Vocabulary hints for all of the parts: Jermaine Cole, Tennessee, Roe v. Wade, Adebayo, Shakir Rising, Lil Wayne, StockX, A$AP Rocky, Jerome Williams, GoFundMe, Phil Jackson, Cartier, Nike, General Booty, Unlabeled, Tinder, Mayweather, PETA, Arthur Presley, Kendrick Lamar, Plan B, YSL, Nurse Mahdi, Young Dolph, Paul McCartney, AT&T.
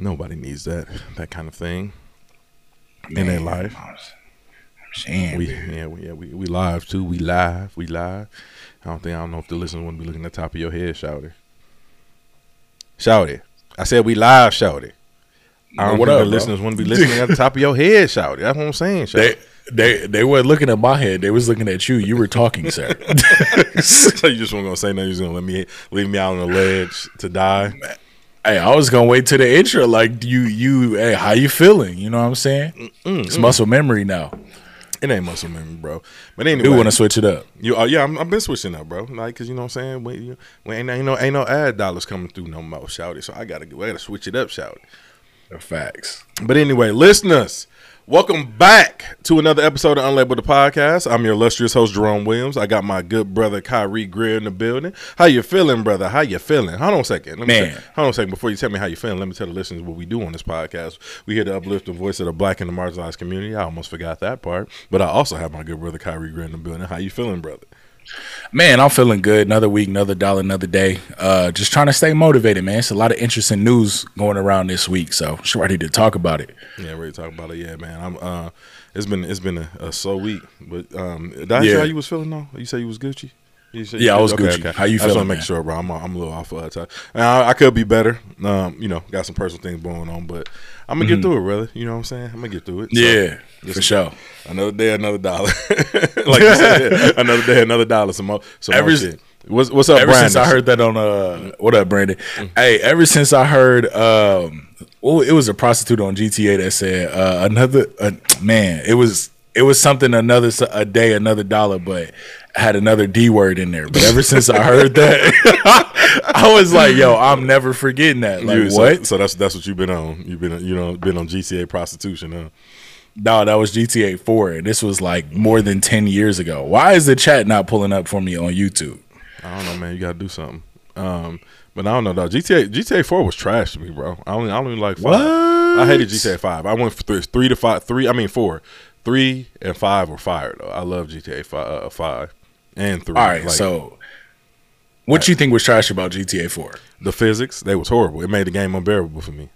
Nobody needs that kind of thing in their life. I'm saying, we live too. We live. I don't know if the listeners wouldn't be looking at the top of your head, shouty. I said we live, shouty. I don't know if the listeners wouldn't be listening at the top of your head, shouty. That's what I'm saying, shouty. They weren't looking at my head. They was looking at you. You were talking, sir. So you just weren't gonna say nothing. You just gonna leave me out on the ledge to die. Hey, I was gonna wait till the intro. Like you. Hey, how you feeling? You know what I'm saying? It's muscle memory now. It ain't muscle memory, bro. But anyway, you want to switch it up? I've been switching up, bro. Like, cause you know what I'm saying. Ain't no ad dollars coming through no more, shouty. So I gotta switch it up, shouty. Facts. But anyway, listeners. Welcome back to another episode of Unlabeled, the podcast. I'm your illustrious host, Jerome Williams. I got my good brother, Kyrie Greer, in the building. How you feeling, brother? How you feeling? Hold on a second. Hold on a second. Before you tell me how you feeling, let me tell the listeners what we do on this podcast. We here to uplift the voice of the black and the marginalized community. I almost forgot that part. But I also have my good brother, Kyrie Greer, in the building. How you feeling, brother? Man, I'm feeling good. Another week, another dollar, another day. Just trying to stay motivated, man. It's a lot of interesting news going around this week, so just ready to talk about it. Yeah, ready to talk about it. Yeah, man. It's been a slow week, but did I say how you was feeling though? You say you was Gucci? I was Gucci. Okay. How you feeling? I just want to make sure, bro. I'm a little off of that. I could be better. Got some personal things going on, but I'm gonna get through it, brother. You know what I'm saying? I'm gonna get through it. So, yeah, for sure. Another day, another dollar. Like you said, yeah. Another day, another dollar. Some more shit. What's up, Brandon? Ever since I heard that on what up, Brandon? Hey, ever since I heard it was a prostitute on GTA that said it was something, a day, another dollar, but had another D word in there. But ever since I heard that, I was like, yo, I'm never forgetting that. Like, what? So that's what you've been on. You've been, been on GTA prostitution, huh? No, that was GTA 4. And this was like more than 10 years ago. Why is the chat not pulling up for me on YouTube? I don't know, man. You got to do something. But I don't know, though. GTA 4 was trash to me, bro. I don't even like 5. What? I hated GTA 5. I went for 4. 3 and 5 were fire, though. I love GTA 5 and 3. All right, so what you think was trash about GTA 4? The physics, they was horrible. It made the game unbearable for me.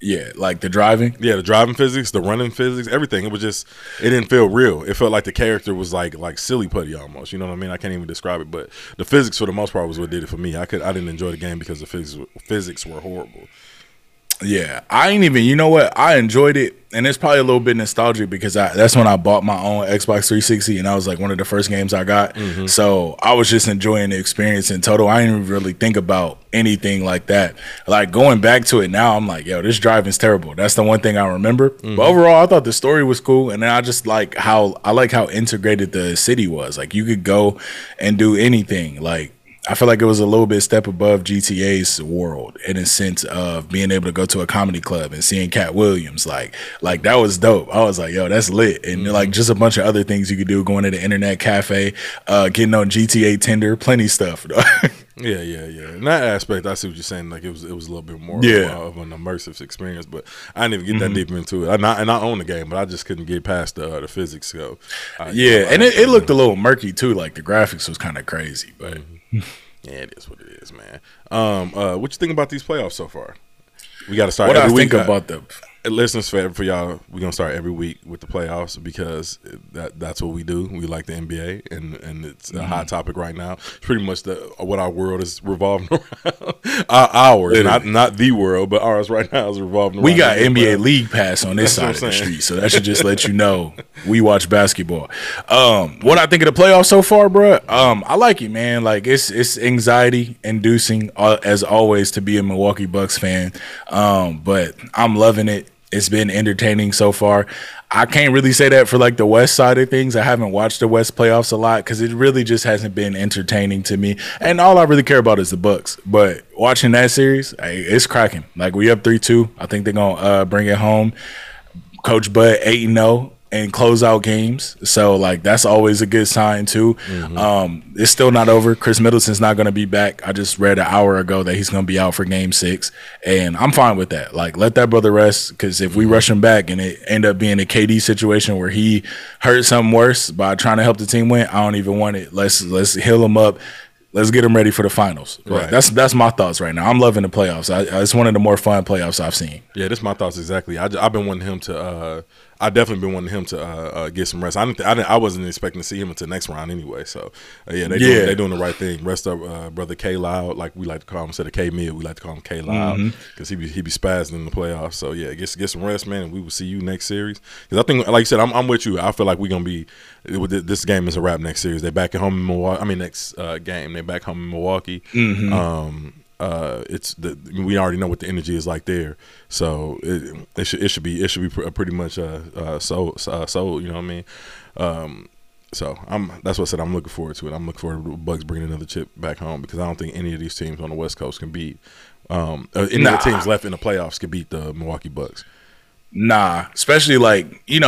Yeah, like the driving? Yeah, the driving physics, the running physics, everything. It was just, it didn't feel real. It felt like the character was like silly putty almost. You know what I mean? I can't even describe it, but the physics for the most part was what did it for me. I didn't enjoy the game because the physics were horrible. Yeah, you know what? I enjoyed it, and it's probably a little bit nostalgic because that's when I bought my own Xbox 360, and I was like one of the first games I got. So I was just enjoying the experience in total. I didn't really think about anything like that. Like going back to it now, I'm like, yo, this driving's terrible. That's the one thing I remember. But overall, I thought the story was cool, and then I just like how integrated the city was. Like you could go and do anything. Like, I feel like it was a little bit step above GTA's world in a sense of being able to go to a comedy club and seeing Cat Williams. Like that was dope. I was like, yo, that's lit. And like just a bunch of other things you could do, going to the internet cafe, getting on GTA Tinder, plenty of stuff. Yeah. In that aspect, I see what you're saying. Like it was a little bit more of an immersive experience, but I didn't even get that deep into it. And I own the game, but I just couldn't get past the physics. So it looked a little murky too. Like the graphics was kind of crazy, but. Yeah, it is what it is, man. What you think about these playoffs so far? We got to start. What every I week. Think about them, listeners, for y'all, we're gonna start every week with the playoffs because that's what we do. We like the NBA, and it's a hot topic right now. It's pretty much what our world is revolving around. Ours, not the world, but ours right now is revolving. We got NBA League Pass on this side of the street, so that should just let you know we watch basketball. What I think of the playoffs so far, bro? I like it, man. Like it's anxiety inducing as always to be a Milwaukee Bucks fan, but I'm loving it. It's been entertaining so far. I can't really say that for like the West side of things. I haven't watched the West playoffs a lot because it really just hasn't been entertaining to me. And all I really care about is the Bucks. But watching that series, it's cracking. Like we up 3-2. I think they're gonna bring it home. Coach Bud 8-0 and close out games. So like that's always a good sign too. It's still not over. Chris Middleton's not going to be back. I just read an hour ago that he's going to be out for game 6, and I'm fine with that. Like let that brother rest, because if we rush him back and it end up being a KD situation where he hurt something worse by trying to help the team win, I don't even want it. Let's heal him up, Let's get them ready for the finals. Right. Right. That's my thoughts right now. I'm loving the playoffs. It's one of the more fun playoffs I've seen. Yeah, that's my thoughts exactly. I've been wanting him to. I definitely been wanting him to get some rest. I wasn't expecting to see him until next round anyway. So yeah, they doing the right thing. Rest up, brother K-Loud, like we like to call him. Instead of K Mid, we like to call him K-Loud because he be spazzing in the playoffs. So yeah, get some rest, man. And we will see you next series. Because I think, like you said, I'm with you. I feel like we're gonna be. This game is a wrap next series. They back at home in Milwaukee. I mean, next game they back home in Milwaukee. We already know what the energy is like there, so it should be pretty much sold. You know what I mean? So that's what I said. I'm looking forward to it. I'm looking forward to the Bucks bringing another chip back home because I don't think any of these teams on the West Coast can beat any of the teams left in the playoffs can beat the Milwaukee Bucks. Nah, especially and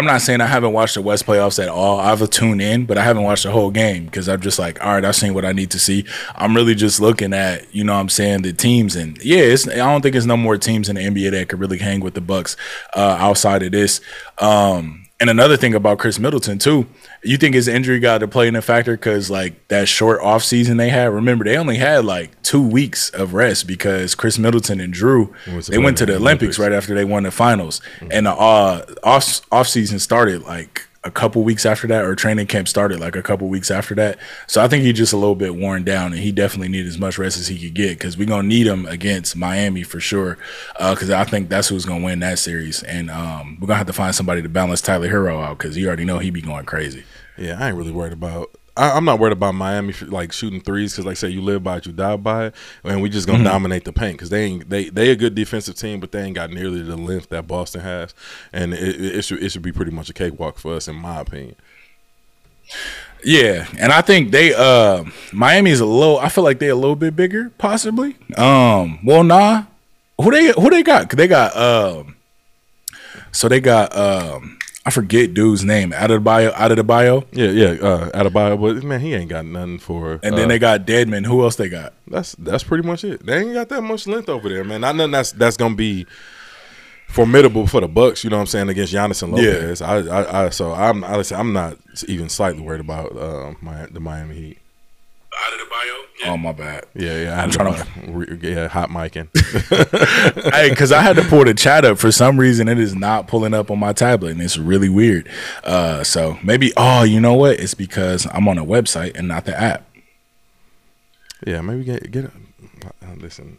I'm not saying I haven't watched the West playoffs at all. I've tuned in, but I haven't watched the whole game because I'm just like, all right, I've seen what I need to see. I'm really just looking at, you know what I'm saying, the teams. And, yeah, I don't think there's no more teams in the NBA that could really hang with the Bucks outside of this. And another thing about Chris Middleton, too, you think his injury got to play in a factor because, that short offseason they had? Remember, they only had, 2 weeks of rest because Chris Middleton and Drew, they went to the Olympics right after they won the finals. And the offseason started, a couple weeks after that, or training camp started a couple weeks after that. So I think he's just a little bit worn down, and he definitely needed as much rest as he could get because we're going to need him against Miami for sure because I think that's who's going to win that series. And we're going to have to find somebody to balance Tyler Hero out because you already know he be going crazy. Yeah, I ain't really worried about – I'm not worried about Miami shooting threes because, say, you live by it, you die by it, and we just gonna dominate the paint because they a good defensive team, but they ain't got nearly the length that Boston has, and it should be pretty much a cakewalk for us, in my opinion. Yeah, and I think Miami is a little. I feel like they a little bit bigger, possibly. Who they got? They got I forget dude's name. Adebayo. Yeah. Adebayo, but man, he ain't got nothing for. And then they got Deadman. Who else they got? That's pretty much it. They ain't got that much length over there, man. Not nothing that's gonna be formidable for the Bucks. You know what I'm saying against Giannis and Lopez. Yeah. I'm not even slightly worried about the Miami Heat. Adebayo. Yeah. Oh, my bad. Yeah. I'm trying to hot micing. Hey, because I had to pull the chat up. For some reason, it is not pulling up on my tablet, and it's really weird. So maybe, you know what? It's because I'm on a website and not the app. Yeah, maybe get listen,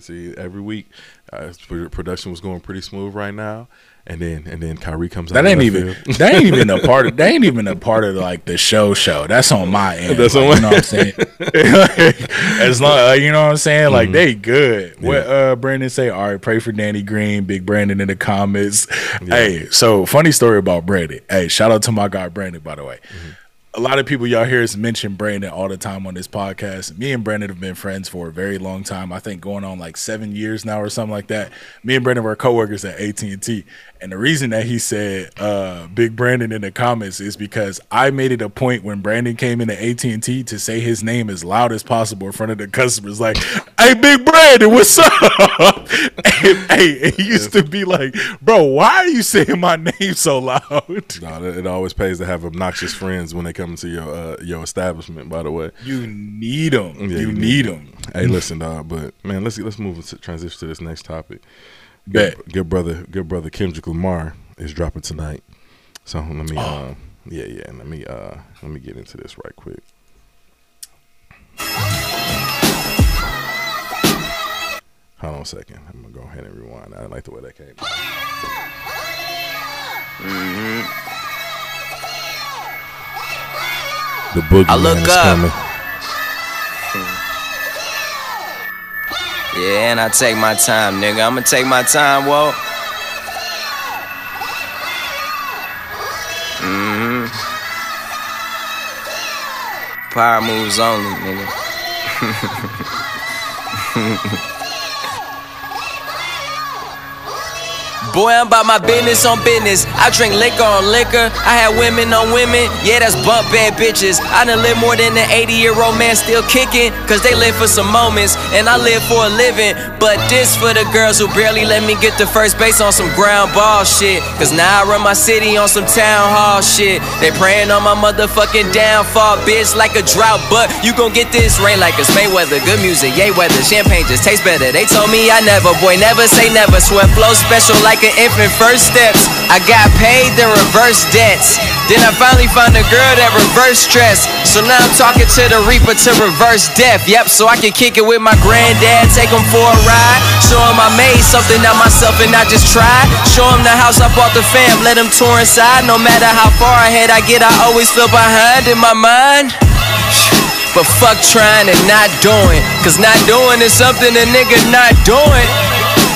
see, every week, production was going pretty smooth right now. And then Kyrie comes out. That ain't even a part of the show. That's on my end. That's on you know what I'm saying. As long you know what I'm saying, they good. Yeah. What Brandon say? All right, pray for Danny Green, Big Brandon in the comments. Yeah. Hey, so funny story about Brandon. Hey, shout out to my guy Brandon, by the way. Mm-hmm. A lot of people y'all hear us mention Brandon all the time on this podcast. Me and Brandon have been friends for a very long time. I think going on 7 years now or something like that. Me and Brandon were coworkers at AT&T. And the reason that he said Big Brandon in the comments is because I made it a point when Brandon came into AT&T to say his name as loud as possible in front of the customers. Like, hey, Big Brandon, what's up? Hey, he used to be like, bro, why are you saying my name so loud? No, it always pays to have obnoxious friends when they come to your establishment. By the way, you need them. Yeah, you need them. Hey, listen, dog. But man, let's move and transition to this next topic. Good brother Kendrick Lamar is dropping tonight. So let me, let me get into this right quick. Hold on a second. I'm gonna go ahead and rewind. I like the way that came. Mm-hmm. The boogeyman is coming. Yeah, and I take my time, nigga. I'ma take my time, whoa. Mm-hmm. Power moves only, nigga. Boy, I'm about my business on business. I drink liquor on liquor. I had women on women. Yeah, that's bump bad bitches. I done live more than an 80-year-old man still kicking, cause they live for some moments, and I live for a living. But this for the girls who barely let me get to first base on some ground ball shit. Cause now I run my city on some town hall shit. They praying on my motherfucking downfall, bitch, like a drought. But you gon' get this rain like it's Mayweather. Good music, yay weather. Champagne just tastes better. They told me I never, boy, never say never. Swear flow special like an infant first steps. I got paid, then reverse debts. Then I finally found a girl that reverse stress. So now I'm talking to the reaper to reverse death. Yep, so I can kick it with my granddad, take him for a ride, show him I made something out myself and I just tried. Show him the house I bought the fam, let him tour inside. No matter how far ahead I get, I always feel behind in my mind. But fuck trying and not doing, cause not doing is something a nigga not doing.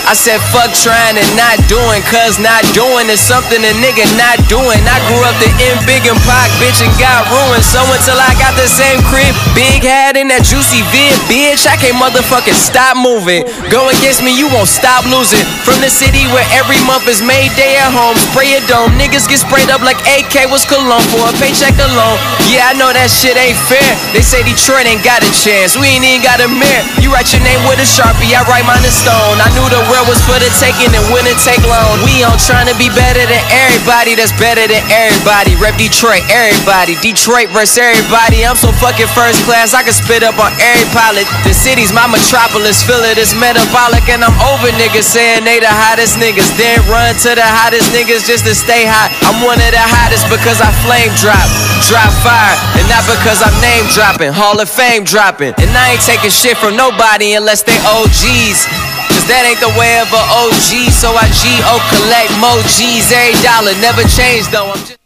I said fuck trying and not doing, cause not doing is something a nigga not doing. I grew up to end big and Pac, bitch, and got ruined. So until I got the same crib, big hat in that juicy vid, bitch, I can't motherfucking stop moving. Go against me, you won't stop losing. From the city where every month is Mayday at home, spray a dome, niggas get sprayed up like AK was cologne for a paycheck alone. Yeah, I know that shit ain't fair. They say Detroit ain't got a chance, we ain't even got a mayor. You write your name with a Sharpie, I write mine in stone. I knew the was for the taking and wouldn't take long. We on trying to be better than everybody that's better than everybody. Rep Detroit, everybody. Detroit versus everybody. I'm so fucking first class, I can spit up on every pilot. The city's my metropolis, feel it is metabolic. And I'm over niggas saying they the hottest niggas, then run to the hottest niggas just to stay hot. I'm one of the hottest because I flame drop, drop fire, and not because I'm name dropping, Hall of Fame dropping. And I ain't taking shit from nobody unless they OGs, cause that ain't the way of an OG. So I G-O collect mo G's every dollar, never change though. I'm just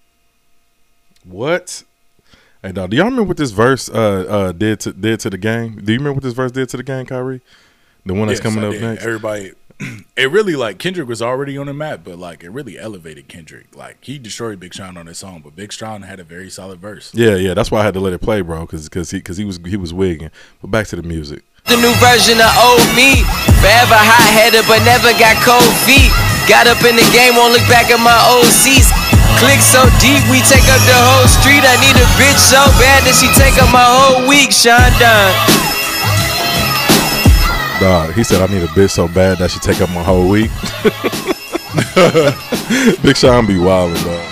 what? Hey dog, do y'all remember what this verse did to the game? Do you remember what this verse did to the game, Kyrie? The one that's coming up next. Everybody, it really, like, Kendrick was already on the map, but like it really elevated Kendrick. Like he destroyed Big Sean on his song, but Big Sean had a very solid verse. Yeah, yeah, that's why I had to let it play, bro, cause he was wigging. But back to the music. The new version of old me, forever hot-headed but never got cold feet. Got up in the game, won't look back at my old seats. Click so deep, we take up the whole street. I need a bitch so bad that she take up my whole week. Sean Dunn. Dog, he said I need a bitch so bad that she take up my whole week. Big Sean be wildin', dog.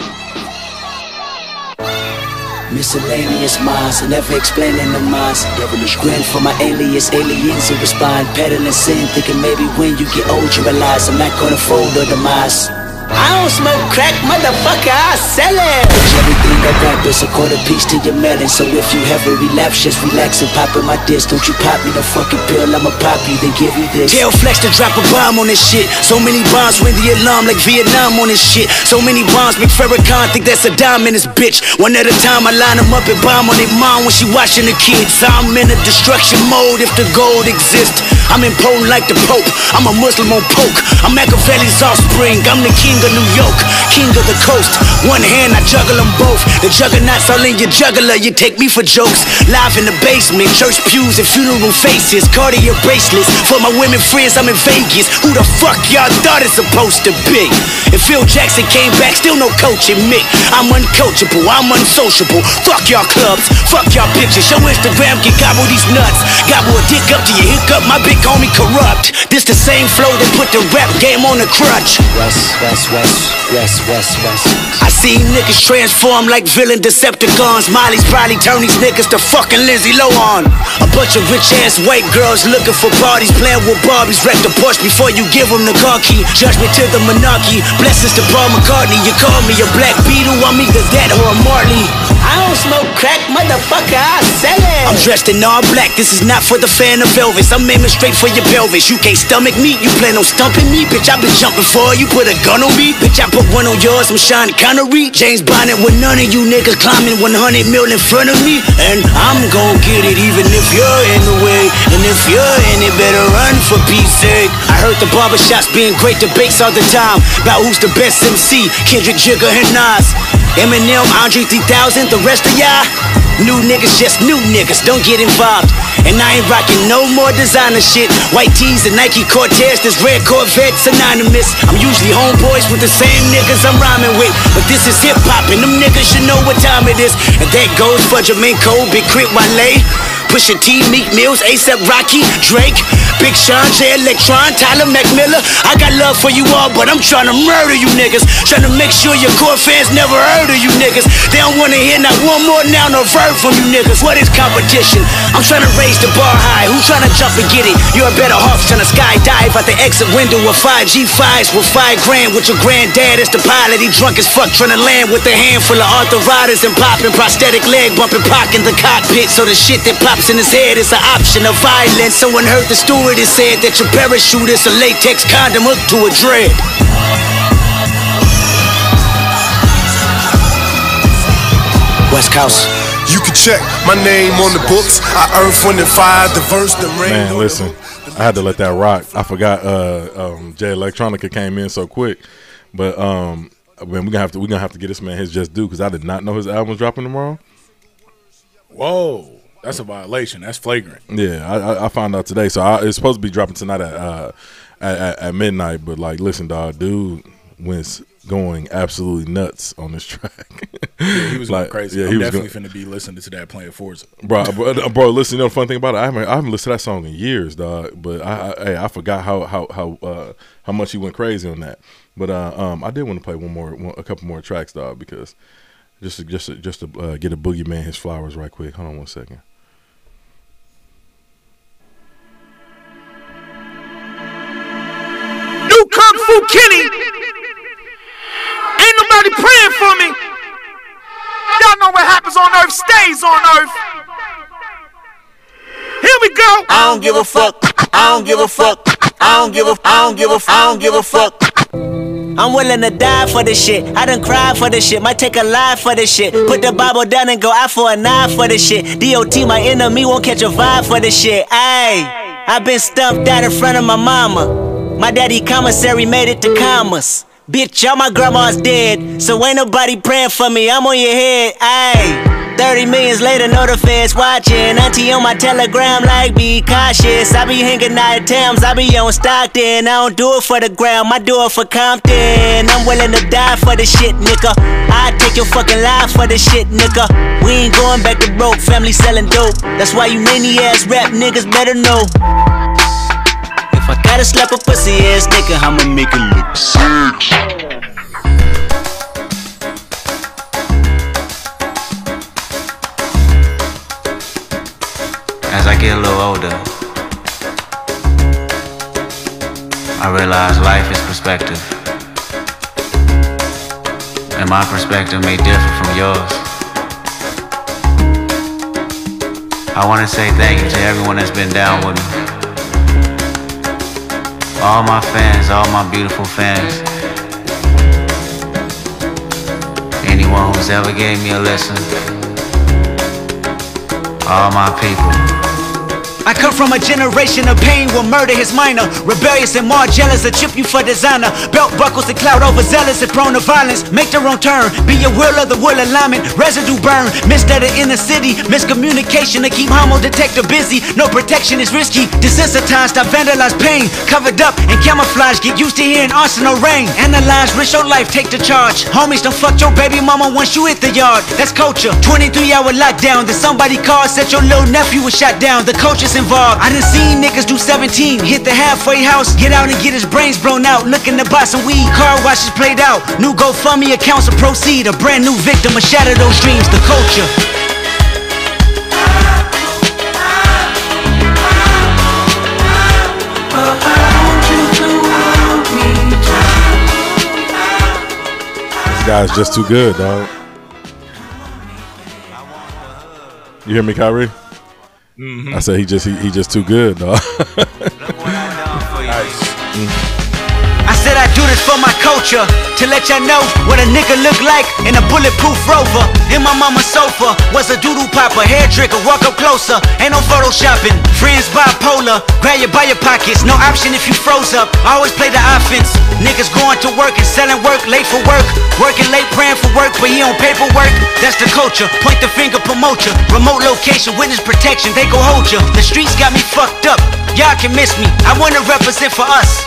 Miscellaneous minds, never explaining the minds. Devilish grin for my alias, aliens who respond. Peddling sin, thinking maybe when you get old you realize I'm not gonna fold or demise. I don't smoke crack, motherfucker, I sell it. Everything I rap is a quarter piece to your melon. So if you have a relapse, just relax and pop in my disc. Don't you pop me the fucking pill, I'ma pop you, then give you this. Tell Flex to drop a bomb on this shit. So many bombs went the alarm like Vietnam on this shit. So many bombs make Farrakhan think that's a dime in this bitch. One at a time I line them up and bomb on their mom when she watching the kids. I'm in a destruction mode if the gold exists. I'm impotent like the Pope, I'm a Muslim on poke. I'm Machiavelli's offspring, I'm the king of New York, king of the coast. One hand I juggle them both. The juggernauts all in your juggler, you take me for jokes. Live in the basement, church pews and funeral faces. Cartier bracelets, for my women friends I'm in Vegas. Who the fuck y'all thought it's supposed to be? If Phil Jackson came back, still no coaching me. I'm uncoachable, I'm unsociable. Fuck y'all clubs, fuck y'all pictures. Your Instagram can gobble these nuts. Gobble a dick up till you hiccup, my big homie corrupt. This the same flow that put the rap game on the crutch. West. I see niggas transform like villain Decepticons. Molly's probably turn these niggas to fucking Lindsay Lohan. A bunch of rich ass white girls looking for parties, playing with Barbies. Wreck the Porsche before you give them the car key. Judgment to the monarchy, blessings to Paul McCartney. You call me a black beetle, I'm either that or a Marley. I don't smoke crack, motherfucker, I sell it. I'm dressed in all black, this is not for the fan of Elvis. I'm aiming straight for your pelvis. You can't stomach me, you plan on stumping me. Bitch, I've been jumping for you, put a gun on me. Bitch, I put one on yours, I'm Sean Connery. James Bond with none of you niggas climbing 100 mil in front of me. And I'm gon' get it even if you're in the way. And if you're in it, better run for Pete's sake. I heard the barbershops being great debates all the time about who's the best MC, Kendrick, Jigga, and Nas. Eminem, Andre 3000, the rest of y'all new niggas, just new niggas, don't get involved. And I ain't rocking no more designer shit. White tees and Nike Cortez, this red Corvette synonymous. I'm usually homeboys with the same niggas I'm rhyming with, but this is hip-hop and them niggas should know what time it is. And that goes for Jermaine Cole, Big Crit, Wale, Pusha T, Meek Mills, A$AP Rocky, Drake, Big Sean, Jay Electron, Tyler McMiller. I got love for you all, but I'm tryna murder you niggas. Tryna make sure your core fans never heard of you niggas. They don't wanna hear not one more noun or verb from you niggas. What is competition? I'm tryna raise the bar high. Who tryna jump and get it? You're a better off tryna skydive out the exit window with 5 G5s with $5 grand with your granddad as the pilot. He drunk as fuck tryna land with a handful of arthritis and popping prosthetic leg bumping pock in the cockpit. So the shit that pops in his head is an option of violence. Someone heard the story. It is said that your parachute is a latex condom hooked to a dread. West Coast. You can check my name on the books. I earth, wind, and fire, the verse, the rain. Man, listen, I had to let that rock. I forgot Jay Electronica came in so quick. But man, we're gonna have to get this man his just due, because I did not know his album was dropping tomorrow. Whoa. That's a violation. That's flagrant. Yeah, I found out today. So it's supposed to be dropping tonight at midnight. But like, listen, dog, dude went going absolutely nuts on this track. Yeah, he was like, going crazy. Yeah, I'm definitely finna be listening to that playing Forza. Bro, listen. You know the fun thing about it, I haven't listened to that song in years, dog. But I forgot how much he went crazy on that. But I did want to play a couple more tracks, dog, because just to get a boogeyman his flowers right quick. Hold on one second. Kung Fu Kenny, ain't nobody praying for me. Y'all know what happens on earth stays on earth. Here we go. I don't give a fuck. I don't give a fuck. I don't give a. I don't give a. I don't give a fuck. I'm willing to die for this shit. I done cried for this shit. Might take a lie for this shit. Put the Bible down and go out for a knife for this shit. DOT, my enemy, won't catch a vibe for this shit. Ayy, I been stumped out in front of my mama. My daddy commissary made it to commas. Bitch, all my grandma's dead, so ain't nobody praying for me. I'm on your head, ayy. 30 millions later, know the feds watching. Auntie on my telegram like, be cautious. I be hanging out at Tams, I be on Stockton. I don't do it for the gram, I do it for Compton. I'm willing to die for this shit, nigga. I take your fucking life for this shit, nigga. We ain't going back to broke, family selling dope. That's why you many ass rap niggas better know. I gotta slap a pussy ass nigga, I'ma make it look sick. As I get a little older, I realize life is perspective, and my perspective may differ from yours. I wanna say thank you to everyone that's been down with me. All my fans, all my beautiful fans. Anyone who's ever gave me a listen. All my people. I come from a generation of pain where murder is minor. Rebellious and more jealous, a chip you for designer. Belt buckles and cloud overzealous and prone to violence. Make the wrong turn, be your will of the will alignment. Residue burn, missed at the inner city. Miscommunication to keep homo detector busy. No protection is risky. Desensitized, I vandalize pain. Covered up and camouflage, get used to hearing arsenal rain. Analyze, risk your life, take the charge. Homies, don't fuck your baby mama once you hit the yard. That's culture. 23-hour lockdown, then somebody called, said your little nephew was shot down. The culture's involved. I done seen niggas do 17, hit the halfway house, get out and get his brains blown out, looking to buy some weed, car washes played out, new GoFundMe accounts to proceed, a brand new victim, a shatter those dreams, the culture. This guy's just too good, dog. You hear me, Kyrie? Mm-hmm. I said he just too good, dog. Nice. I said I do this for my culture to let y'all know what a nigga look like in a bulletproof Rover. In my mama's sofa was a doodoo popper, hair trigger, walk up closer. Ain't no photoshopping, friends bipolar, grab you by your pockets, no option if you froze up. I always play the offense. Niggas going to work and selling work, late for work, working late, praying for work, but he on paperwork. That's the culture. Point the finger, promote ya. Remote location, witness protection, they gon' hold ya. The streets got me fucked up. Y'all can miss me. I wanna represent for us.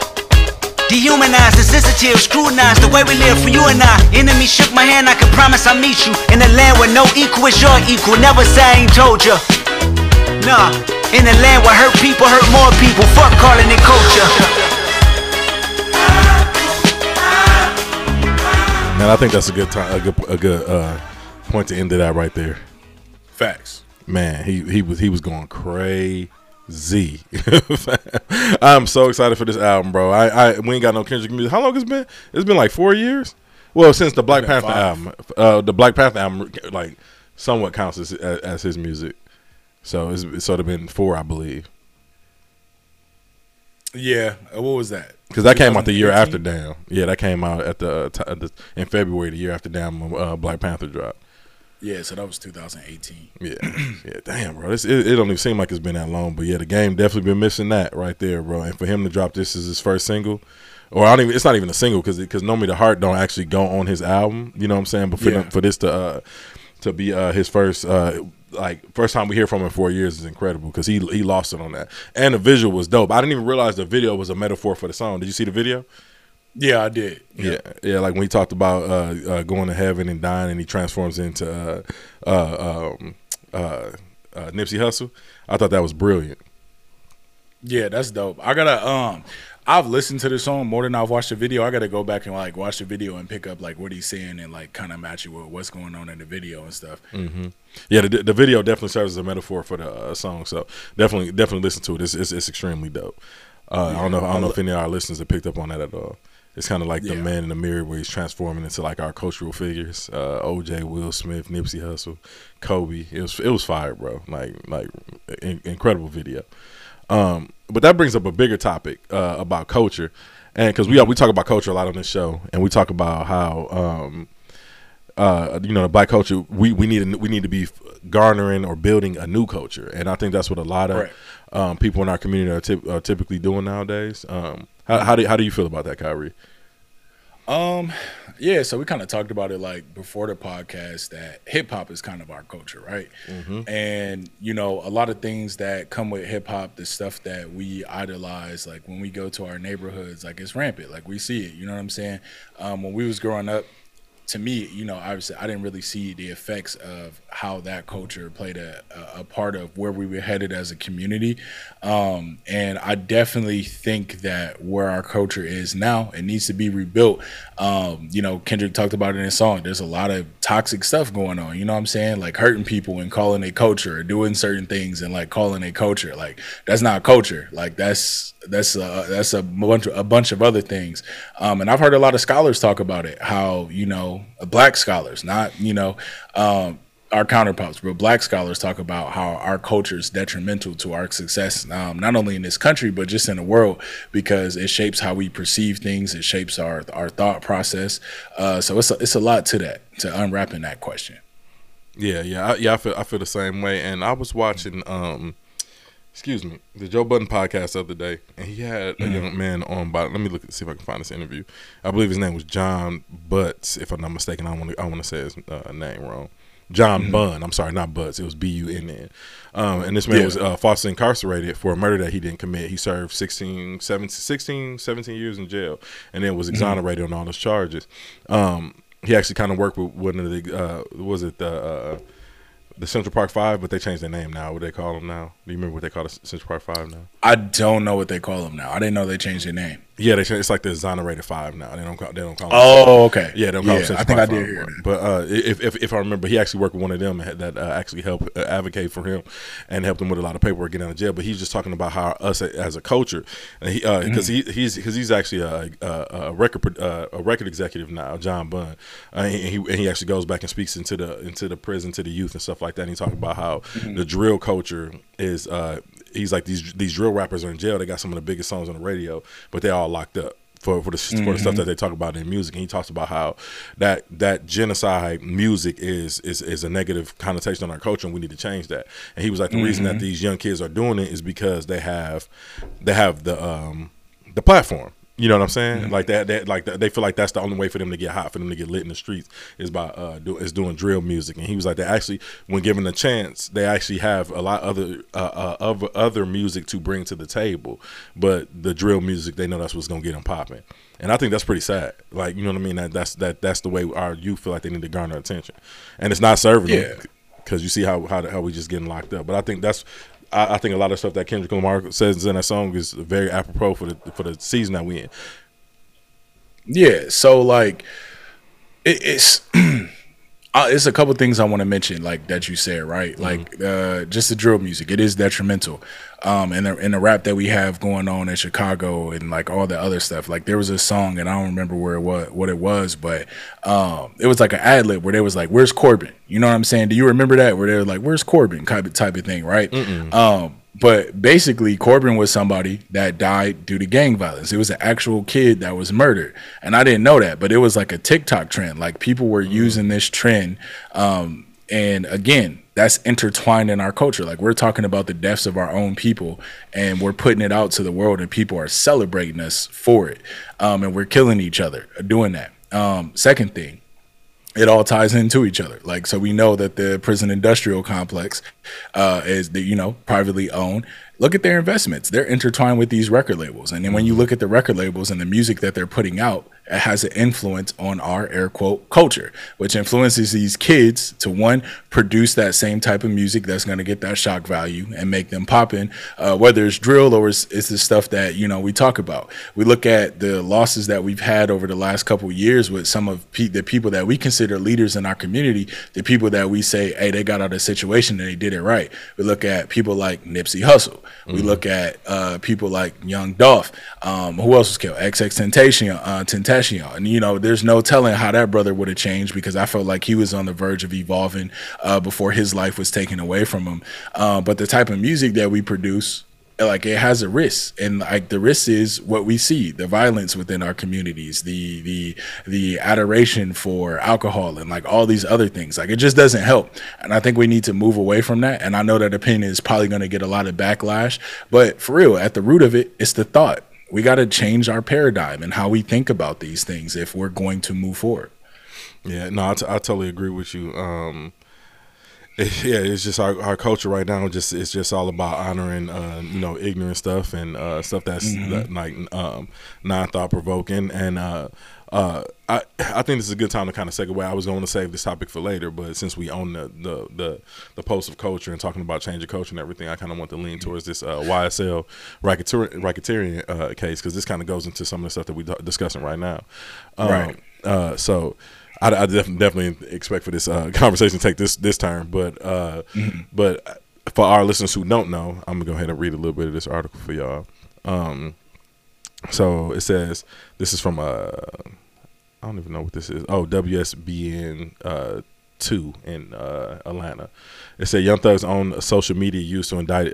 Dehumanized, insensitive, scrutinized the way we live for you and I. Enemy shook my hand, I can promise I'll meet you. In a land where no equal is your equal. Never say I ain't told ya. Nah, in a land where hurt people hurt more people. Fuck calling it culture. Man, I think that's a good time, a good point to end it at right there. Facts. Man, he was going crazy. I'm so excited for this album, bro. We ain't got no Kendrick music. How long it's been? It's been like 4 years. Well, since the Black Panther album, the Black Panther album like somewhat counts as his music. So it's sort of been 4, I believe. Yeah, what was that? Because that came out the year after Damn. Yeah, that came out at the in February the year after Damn Black Panther dropped. Yeah, so that was 2018. Yeah, yeah, damn, bro. It don't even seem like it's been that long, but yeah, the game definitely been missing that right there, bro. And for him to drop this as his first single, or I don't even—it's not even a single because normally the heart don't actually go on his album. You know what I'm saying? But for this to be his first first time we hear from him in 4 years is incredible because he lost it on that. And the visual was dope. I didn't even realize the video was a metaphor for the song. Did you see the video? Yeah, I did. Yeah, like when he talked about going to heaven and dying, and he transforms into Nipsey Hussle. I thought that was brilliant. Yeah, that's dope. I gotta I've listened to the song more than I've watched the video. I gotta go back and like watch the video and pick up like what he's saying and like kind of match it with what's going on in the video and stuff. Mm-hmm. Yeah, the video definitely serves as a metaphor for the song. So definitely listen to it. It's extremely dope. I don't know if any of our listeners have picked up on that at all. It's kind of like the man in the mirror where he's transforming into like our cultural figures, OJ, Will Smith, Nipsey Hussle, Kobe. It was fire, bro. Like incredible video. But that brings up a bigger topic about culture, and because we talk about culture a lot on this show, and we talk about how the black culture we need to be garnering or building a new culture, and I think that's what a lot of people in our community are typically doing nowadays. How do you feel about that, Kyrie? Yeah, so we kind of talked about it like before the podcast that hip-hop is kind of our culture, right? Mm-hmm. And, you know, a lot of things that come with hip-hop, the stuff that we idolize, like when we go to our neighborhoods, like it's rampant. Like we see it, you know what I'm saying? When we was growing up, to me, you know, obviously I didn't really see the effects of how that culture played a part of where we were headed as a community. And I definitely think that where our culture is now, it needs to be rebuilt. You know, Kendrick talked about it in his song. There's a lot of toxic stuff going on, you know what I'm saying? Like hurting people and calling it culture or doing certain things and like calling it culture. Like that's not culture. Like that's a bunch of other things. And I've heard a lot of scholars talk about it, how, you know, black scholars, not, you know, our counterparts, but black scholars talk about how our culture is detrimental to our success, not only in this country, but just in the world, because it shapes how we perceive things. It shapes our thought process. So it's a lot to that, to unwrapping that question. I feel the same way. And I was watching, excuse me, the Joe Budden podcast the other day, and he had a young man on by, let me look and see if I can find this interview. I believe his name was John Butts, if I'm not mistaken. I want to say his name wrong. John Bunn. I'm sorry, not Butts. It was Bunn. And this man was falsely incarcerated for a murder that he didn't commit. He served 17 years in jail, and then was exonerated on all those charges. He actually kind of worked with one of the the Central Park Five, but they changed their name now. What do they call them now? Do you remember what they call the Central Park Five now? I don't know what they call them now. I didn't know they changed their name. Yeah, they, it's like the exonerated five now. They don't call. Oh, okay. Yeah, they don't call. Yeah, I think I did hear that. But if I remember, he actually worked with one of them that actually helped advocate for him and helped him with a lot of paperwork getting out of jail. But he's just talking about how us as a culture, because he's actually a record executive now, John Bunn, and he actually goes back and speaks into the prison to the youth and stuff like that. And he's talking about how the drill culture is. He's like, these drill rappers are in jail. They got some of the biggest songs on the radio, but they're all locked up for the stuff that they talk about in music. And he talks about how that genocide music is a negative connotation on our culture, and we need to change that. And he was like, the reason that these young kids are doing it is because they have the platform. You know what I'm saying? Like that, they feel like that's the only way for them to get hot, for them to get lit in the streets, is by doing drill music. And he was like, they actually, when given a chance, they actually have a lot of other music to bring to the table, but the drill music, they know that's what's gonna get them popping. And I think that's pretty sad. Like, you know what I mean? That's the way our youth feel like they need to garner attention, and it's not serving them, because you see how we just getting locked up. But I think I think a lot of stuff that Kendrick Lamar says in that song is very apropos for the season that we in. Yeah, so like it's it's a couple things I want to mention, like that you said, right? Like just the drill music, it is detrimental, and the rap that we have going on in Chicago and like all the other stuff. Like there was a song, and I don't remember what it was, but it was like an ad lib where they was like, "Where's Corbin?" You know what I'm saying? Do you remember that? Where they were like, "Where's Corbin?" type of thing, right? But basically, Corbin was somebody that died due to gang violence. It was an actual kid that was murdered, and I didn't know that. But it was like a TikTok trend. Like people were using this trend, and again, that's intertwined in our culture. Like we're talking about the deaths of our own people, and we're putting it out to the world, and people are celebrating us for it, and we're killing each other doing that. Second thing. It all ties into each other. Like, so we know that the prison industrial complex is, privately owned. Look at their investments. They're intertwined with these record labels. And then when you look at the record labels and the music that they're putting out, it has an influence on our air quote culture, which influences these kids to one, produce that same type of music that's going to get that shock value and make them pop in, whether it's drill or it's the stuff that, we talk about. We look at the losses that we've had over the last couple of years with some of the people that we consider leaders in our community, the people that we say, hey, they got out of the situation and they did it right. We look at people like Nipsey Hussle. We look at people like Young Dolph. Who else was killed? XXXTentacion. And, there's no telling how that brother would have changed, because I felt like he was on the verge of evolving before his life was taken away from him. But the type of music that we produce, like it has a risk, and like the risk is what we see: the violence within our communities, the adoration for alcohol, and like all these other things. Like it just doesn't help, and I think we need to move away from that. And I know that opinion is probably going to get a lot of backlash, but for real, at the root of it, it's the thought. We got to change our paradigm and how we think about these things if we're going to move forward. Yeah, no, I totally agree with you. Yeah, it's just our culture right now. It's just all about honoring, ignorant stuff and stuff that's non-thought provoking. And I think this is a good time to kind of segue. I was going to save this topic for later, but since we own the pulse of culture and talking about change of culture and everything, I kind of want to lean towards this YSL racketeering case, because this kind of goes into some of the stuff that we're discussing right now. So. I definitely expect for this conversation to take this turn, but but for our listeners who don't know, I'm going to go ahead and read a little bit of this article for y'all. So it says, this is from, I don't even know what this is. Oh, WSBN 2 in Atlanta. It said Young Thug's own social media used to indict,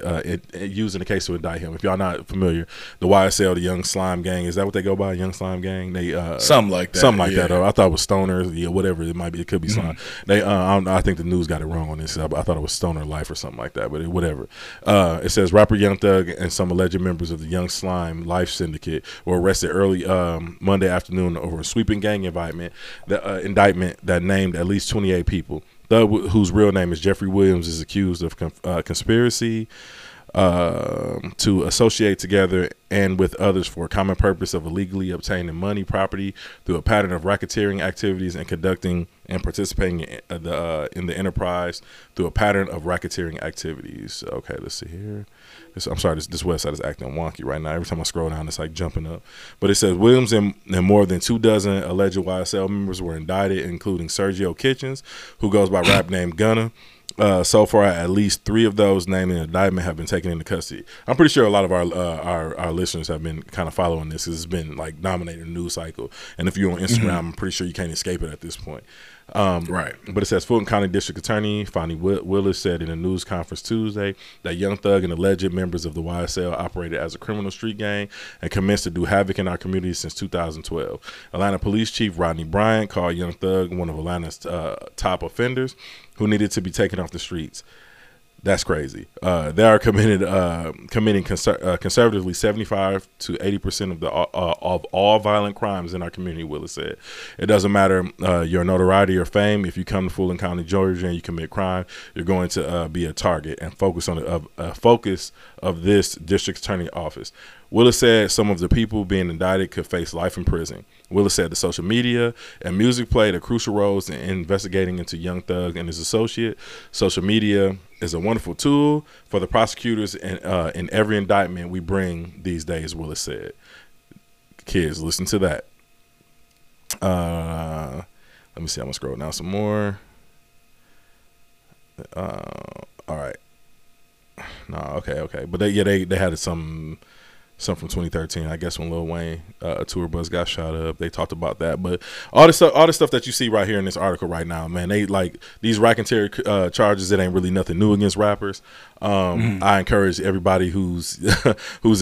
using the case to indict him. If y'all not familiar, the YSL, the Young Slime Gang, is that what they go by? Young Slime Gang? They something like that. Something like that. Or I thought it was Stoner, whatever it might be. It could be Slime. They, I think the news got it wrong on this. I thought it was Stoner Life or something like that, but whatever. It says rapper Young Thug and some alleged members of the Young Slime Life Syndicate were arrested early Monday afternoon over a sweeping gang indictment that named at least 28 people. Thug, whose real name is Jeffrey Williams, is accused of conspiracy, to associate together and with others for a common purpose of illegally obtaining money, property through a pattern of racketeering activities, and conducting and participating in the enterprise through a pattern of racketeering activities. Okay, let's see here. I'm sorry, this website is acting wonky right now. Every time I scroll down, it's like jumping up. But it says Williams and more than 2 dozen alleged YSL members were indicted, including Sergio Kitchens, who goes by rap name Gunna. So far, at least 3 of those named in indictment have been taken into custody. I'm pretty sure a lot of our listeners have been kind of following this. It's been like dominating the news cycle. And if you're on Instagram, I'm pretty sure you can't escape it at this point. Right. But it says Fulton County District Attorney Fonnie Willis said in a news conference Tuesday that Young Thug and alleged members of the YSL operated as a criminal street gang and commenced to do havoc in our community since 2012. Atlanta Police Chief Rodney Bryant called Young Thug one of Atlanta's top offenders who needed to be taken off the streets. That's crazy. They are committing conservatively 75 to 80% of all violent crimes in our community, Willis said. It doesn't matter your notoriety or fame. If you come to Fulton County, Georgia, and you commit crime, you're going to be a target and focus on the focus of this district attorney office. Willis said some of the people being indicted could face life in prison. Willis said the social media and music played a crucial role in investigating into Young Thug and his associate. Social media is a wonderful tool for the prosecutors, and in every indictment we bring these days, Willis said. Kids, listen to that. Let me see. I'm going to scroll down some more. All right. No, okay. But they had some from 2013, I guess, when Lil Wayne, a tour bus got shot up. They talked about that. But all the stuff that you see right here in this article right now, man, they like these racketeering charges. It ain't really nothing new against rappers. I encourage everybody who's a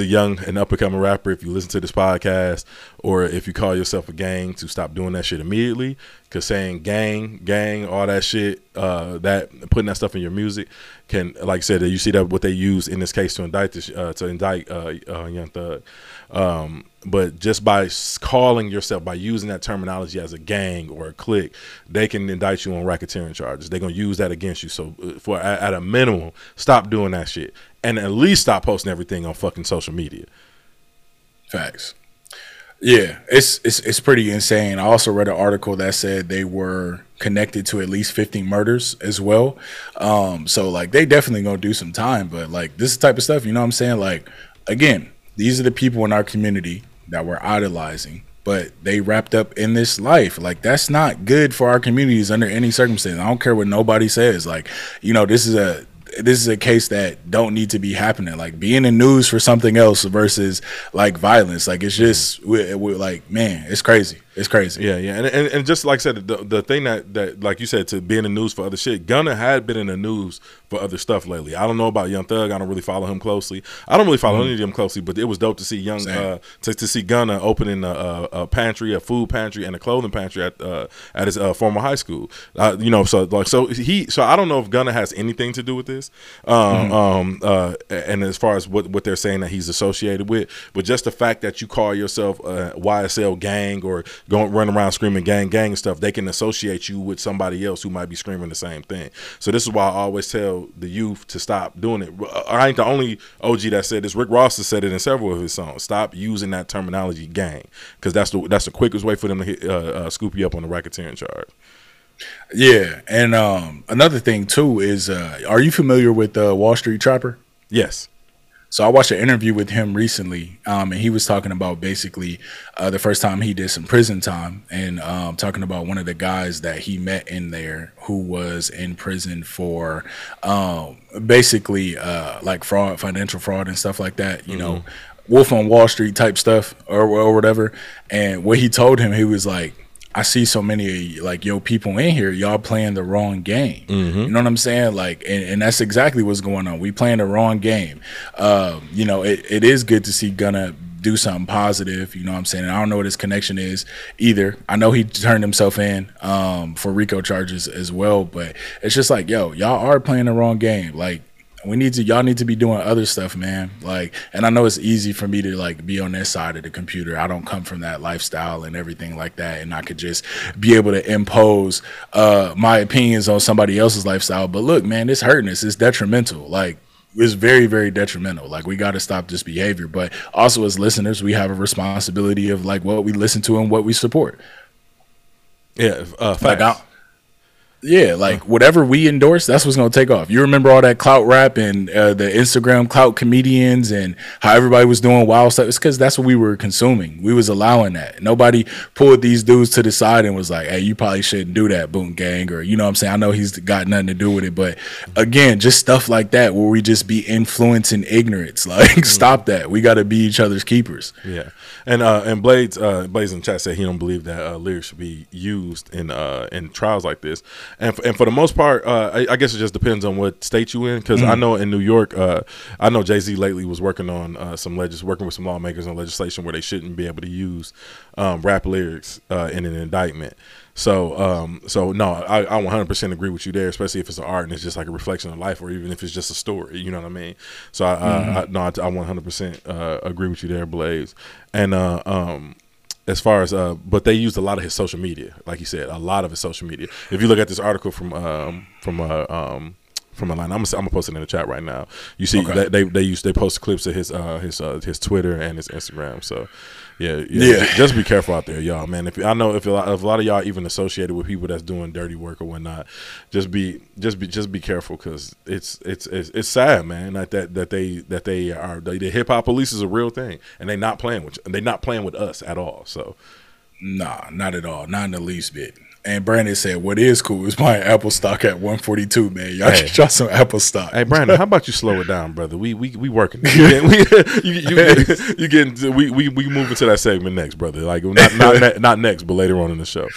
young and up and coming rapper, if you listen to this podcast or if you call yourself a gang, to stop doing that shit immediately. Cause saying gang, all that shit, that putting that stuff in your music can, like I said, you see that what they use in this case to indict this, Young Thug. But just by calling yourself, by using that terminology as a gang or a clique, they can indict you on racketeering charges. They're going to use that against you. So for at a minimum, stop doing that shit and at least stop posting everything on fucking social media. Facts. Yeah, it's pretty insane. I also read an article that said they were connected to at least 15 murders as well. So like they definitely going to do some time, but like this type of stuff, you know what I'm saying? Like, again, these are the people in our community that we're idolizing, but they wrapped up in this life. Like, that's not good for our communities under any circumstance. I don't care what nobody says. Like, you know, this is a case that don't need to be happening. Like, be in the news for something else versus like violence. Like, it's just we're like, man, it's crazy. It's crazy. Yeah. And just like I said, the thing that like you said, to be in the news for other shit, Gunna had been in the news for other stuff lately. I don't know about Young Thug. I don't really follow him closely. I don't really follow any of them closely, but it was dope to see see Gunna opening a pantry, a food pantry and a clothing pantry at his former high school. You know, so I don't know if Gunna has anything to do with this. And as far as what they're saying that he's associated with, but just the fact that you call yourself a YSL gang or run around screaming gang and stuff, they can associate you with somebody else who might be screaming the same thing. So this is why I always tell the youth to stop doing it. I ain't the only OG that said this. Rick Ross has said it in several of his songs. Stop using that terminology gang, because that's the quickest way for them to scoop you up on the racketeering charge. Yeah, and another thing too is, are you familiar with Wall Street Trapper? Yes. So I watched an interview with him recently, and he was talking about basically the first time he did some prison time, and talking about one of the guys that he met in there who was in prison for basically like fraud, financial fraud and stuff like that, you know, Wolf on Wall Street type stuff or whatever. And what he told him, he was like, I see so many like yo people in here, y'all playing the wrong game. You know what I'm saying? Like, and that's exactly what's going on. We playing the wrong game. You know, it is good to see Gunna do something positive. You know what I'm saying? And I don't know what his connection is either. I know he turned himself in for RICO charges as well, but it's just like, yo, y'all are playing the wrong game. Like, y'all need to be doing other stuff, man. Like, and I know it's easy for me to like be on this side of the computer. I don't come from that lifestyle and everything like that. And I could just be able to impose my opinions on somebody else's lifestyle. But look, man, it's hurting us. It's detrimental. Like, it's very, very detrimental. Like, we got to stop this behavior. But also, as listeners, we have a responsibility of like what we listen to and what we support. Yeah, facts. Like whatever we endorse, that's what's going to take off. You remember all that clout rap and the Instagram clout comedians and how everybody was doing wild stuff? It's because that's what we were consuming. We was allowing that. Nobody pulled these dudes to the side and was like, hey, you probably shouldn't do that, boom gang, or you know what I'm saying? I know he's got nothing to do with it, but again, just stuff like that where we just be influencing ignorance. Like, stop that. We got to be each other's keepers. Yeah. And Blaze in the chat said he don't believe that lyrics should be used in trials like this. And for the most part, I guess it just depends on what state you in. Because I know in New York, I know Jay-Z lately was working on working with some lawmakers on legislation where they shouldn't be able to use rap lyrics in an indictment. So, no, I 100% agree with you there, especially if it's an art and it's just like a reflection of life, or even if it's just a story. You know what I mean? So I 100% agree with you there, Blaze. And as far as but they used a lot of his social media, like you said, a lot of his social media. If you look at this article from Atlanta, I'm gonna post it in the chat right now. You see, okay. they post clips of his Twitter and his Instagram. So yeah. Just be careful out there, y'all, man. If I know if a lot of y'all even associated with people that's doing dirty work or whatnot, just be careful, because it's sad, man. That the hip hop police is a real thing, and they not playing with you, and they not playing with us at all. So nah, not at all, not in the least bit. And Brandon said, what is cool is buying Apple stock at 142, man. Y'all should try some Apple stock. Hey, Brandon, how about you slow it down, brother? We working. We moving to that segment next, brother. Like, not next, but later on in the show.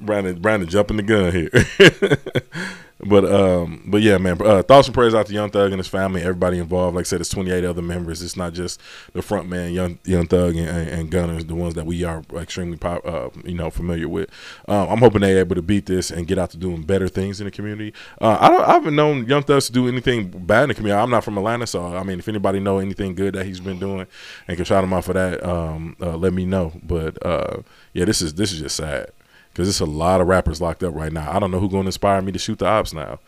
Brandon jumping the gun here. But yeah, man, thoughts and prayers out to Young Thug and his family, everybody involved. Like I said, it's 28 other members. It's not just the front man, Young Thug and Gunna, the ones that we are extremely familiar with. I'm hoping they're able to beat this and get out to doing better things in the community. I haven't known Young Thug to do anything bad in the community. I'm not from Atlanta, so I mean, if anybody know anything good that he's been doing and can shout him out for that, let me know. But yeah, this is just sad. Because it's a lot of rappers locked up right now. I don't know who's going to inspire me to shoot the ops now.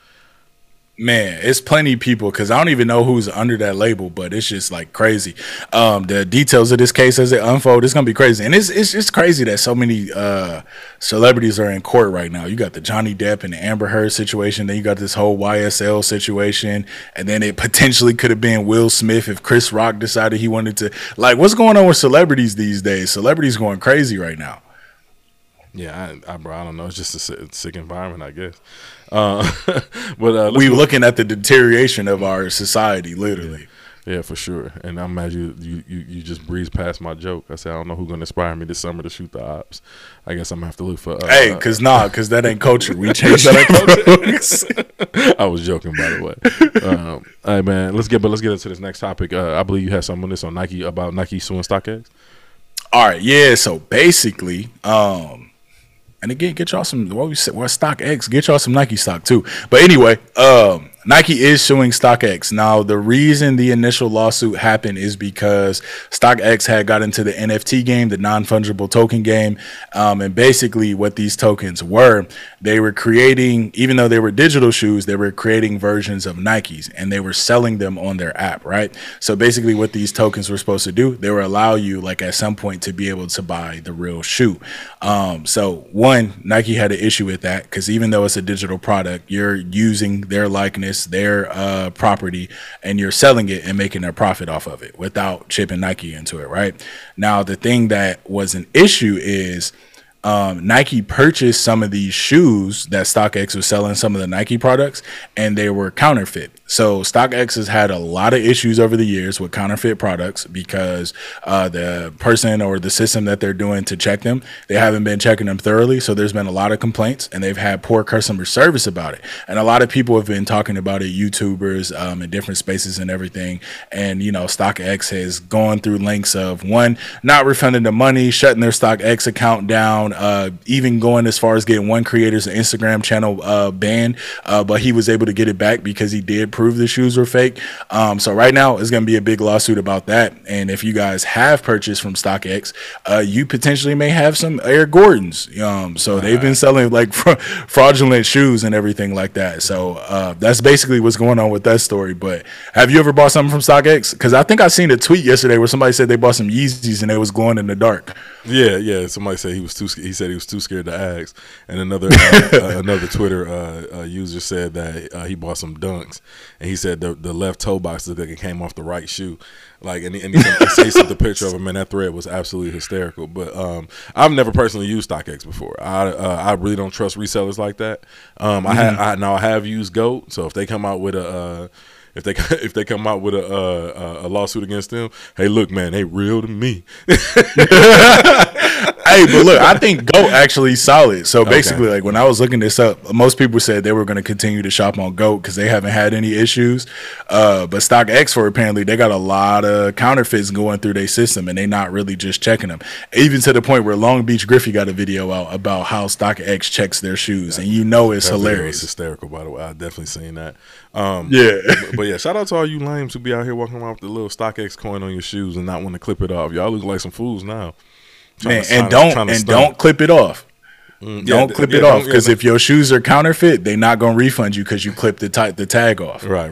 Man, it's plenty of people, because I don't even know who's under that label, but it's just like crazy. The details of this case as it unfolds, it's going to be crazy. And it's crazy that so many celebrities are in court right now. You got the Johnny Depp and the Amber Heard situation. Then you got this whole YSL situation. And then it potentially could have been Will Smith if Chris Rock decided he wanted to. Like, what's going on with celebrities these days? Celebrities going crazy right now. Yeah, I don't know. It's just a sick environment, I guess. But we're looking at the deterioration of our society, literally. Yeah, for sure. And I'm mad you just breezed past my joke. I said, I don't know who's going to inspire me this summer to shoot the ops. I guess I'm going to have to look for... hey, because that ain't culture. We changed that. I was joking, by the way. All right, man, let's get into this next topic. I believe you had something on this on Nike, about Nike suing StockX. All right, yeah, so basically... and again, get y'all some, what we said, well, StockX, get y'all some Nike stock too. But anyway, Nike is suing StockX. Now, the reason the initial lawsuit happened is because StockX had got into the NFT game, the non-fungible token game. And basically what these tokens were, they were creating, even though they were digital shoes, they were creating versions of Nikes, and they were selling them on their app, right? So basically what these tokens were supposed to do, they would allow you, like, at some point to be able to buy the real shoe. So one, Nike had an issue with that, because even though it's a digital product, you're using their likeness, their property, and you're selling it and making a profit off of it without chipping Nike into it, right? Now, the thing that was an issue is Nike purchased some of these shoes that StockX was selling, some of the Nike products, and they were counterfeit. So StockX has had a lot of issues over the years with counterfeit products, because the person or the system that they're doing to check them, they haven't been checking them thoroughly. So there's been a lot of complaints, and they've had poor customer service about it. And a lot of people have been talking about it, YouTubers in different spaces and everything. And, you know, StockX has gone through lengths of, one, not refunding the money, shutting their StockX account down, even going as far as getting one creator's Instagram channel banned, but he was able to get it back because he did prove the shoes were fake. So right now it's going to be a big lawsuit about that. And if you guys have purchased from StockX, you potentially may have some Air Jordans. So they've been selling like fraudulent shoes and everything like that. So that's basically what's going on with that story. But have you ever bought something from StockX? Because I think I seen a tweet yesterday where somebody said they bought some Yeezys and they was glowing in the dark. Yeah. Somebody said he was too scared to ask. And another Twitter user said that he bought some Dunks, and he said the left toe box looked like it came off the right shoe. Like, and he sent the picture of him, and that thread was absolutely hysterical. But I've never personally used StockX before. I really don't trust resellers like that. I have used GOAT, so if they come out with a if they come out with a lawsuit against them, hey, look, man, they real to me. Hey, but look, I think GOAT actually solid. So basically, like when I was looking this up, most people said they were going to continue to shop on GOAT because they haven't had any issues. But StockX, apparently, they got a lot of counterfeits going through their system, and they not really just checking them. Even to the point where Long Beach Griffey got a video out about how StockX checks their shoes, and you know it's hilarious. It's hysterical, by the way. I've definitely seen that. But yeah, shout out to all you lames who be out here walking around with the little StockX coin on your shoes and not want to clip it off. Y'all look like some fools now. Man, don't clip it off. Don't clip it off because if your shoes are counterfeit, they're not gonna refund you because you clipped the tag off. Right.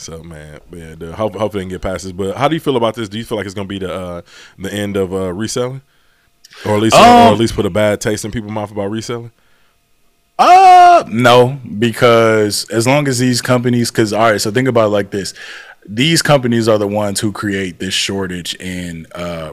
So man, yeah, hope they can get past this. But how do you feel about this? Do you feel like it's gonna be the end of reselling, or at least put a bad taste in people's mouth about reselling? No, because as long as these companies, because all right, so think about it like this. These companies are the ones who create this shortage in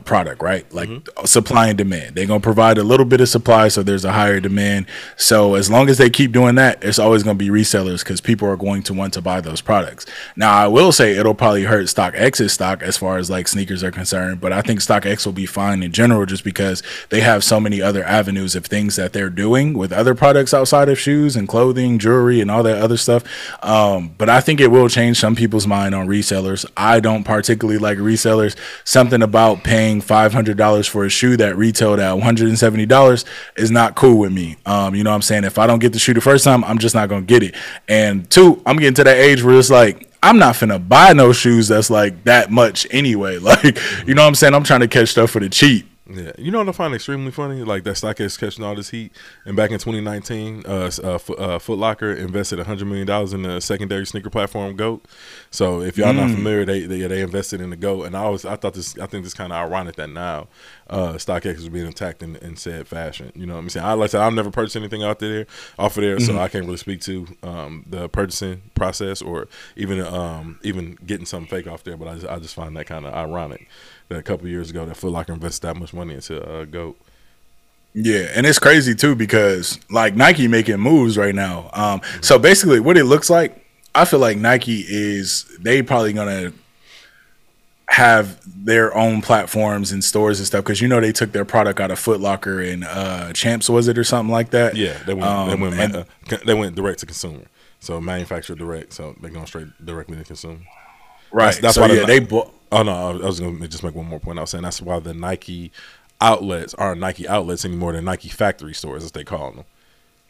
product, right? Like supply and demand. They're going to provide a little bit of supply, so there's a higher demand. So as long as they keep doing that, it's always going to be resellers because people are going to want to buy those products. Now, I will say it'll probably hurt StockX's stock as far as like sneakers are concerned, but I think StockX will be fine in general just because they have so many other avenues of things that they're doing with other products outside of shoes and clothing, jewelry, and all that other stuff. But I think it will change some people's mind on resellers. I don't particularly like resellers. Something about paying $500 for a shoe that retailed at $170 is not cool with me. You know what I'm saying? If I don't get the shoe the first time, I'm just not going to get it. And two, I'm getting to that age where it's like, I'm not finna buy no shoes that's like that much anyway. Like, you know what I'm saying? I'm trying to catch stuff for the cheap. Yeah, you know what I find extremely funny? Like that StockX catching all this heat, and back in 2019, Foot Locker invested $100 million in the secondary sneaker platform GOAT. So if y'all not familiar, they invested in the GOAT, and I think it's kind of ironic that now StockX is being attacked in said fashion. You know what I'm saying? Like I said, I've never purchased anything out there off of there, so I can't really speak to the purchasing process or even getting something fake off there. But I just find that kind of ironic. That a couple of years ago that Foot Locker invested that much money into GOAT. Yeah, and it's crazy too because like Nike making moves right now. So basically what it looks like, I feel like Nike is they probably gonna have their own platforms and stores and stuff because you know they took their product out of Foot Locker and Champs was it or something like that. Yeah, they went direct to consumer. So manufacturer direct, so they're going straight directly to consumer. Right. That's so why they bought. Oh, no, I was going to just make one more point. I was saying that's why the Nike outlets aren't Nike outlets anymore. They're Nike factory stores, as they call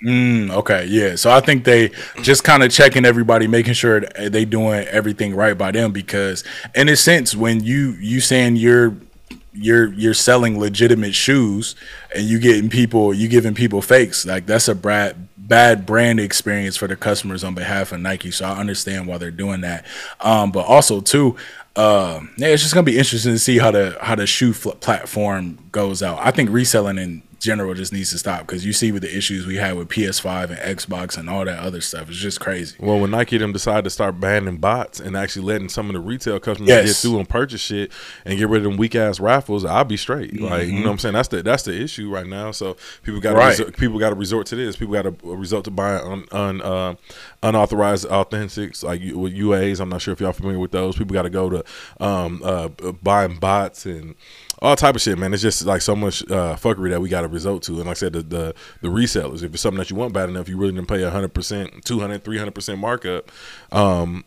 them. Okay, yeah. So I think they just kind of checking everybody, making sure they doing everything right by them because, in a sense, when you saying you're selling legitimate shoes and you giving people fakes, like that's a bad brand experience for the customers on behalf of Nike. So I understand why they're doing that. But also, too, yeah, it's just gonna be interesting to see how the shoe platform goes out. I think reselling in general just needs to stop because you see with the issues we had with PS5 and Xbox and all that other stuff. It's just crazy. Well, when Nike them decided to start banning bots and actually letting some of the retail customers get through and purchase shit and get rid of them weak ass raffles, I'll be straight. Like you know what I'm saying? That's the issue right now. So people got to resort to this. People got to resort to buying unauthorized authentics like UAs. I'm not sure if y'all familiar with those. People got to go to buying bots and all type of shit, man. It's just like so much fuckery that we got to resort to. And like I said, the resellers, if it's something that you want bad enough, you really didn't pay 100%, 200, 300% markup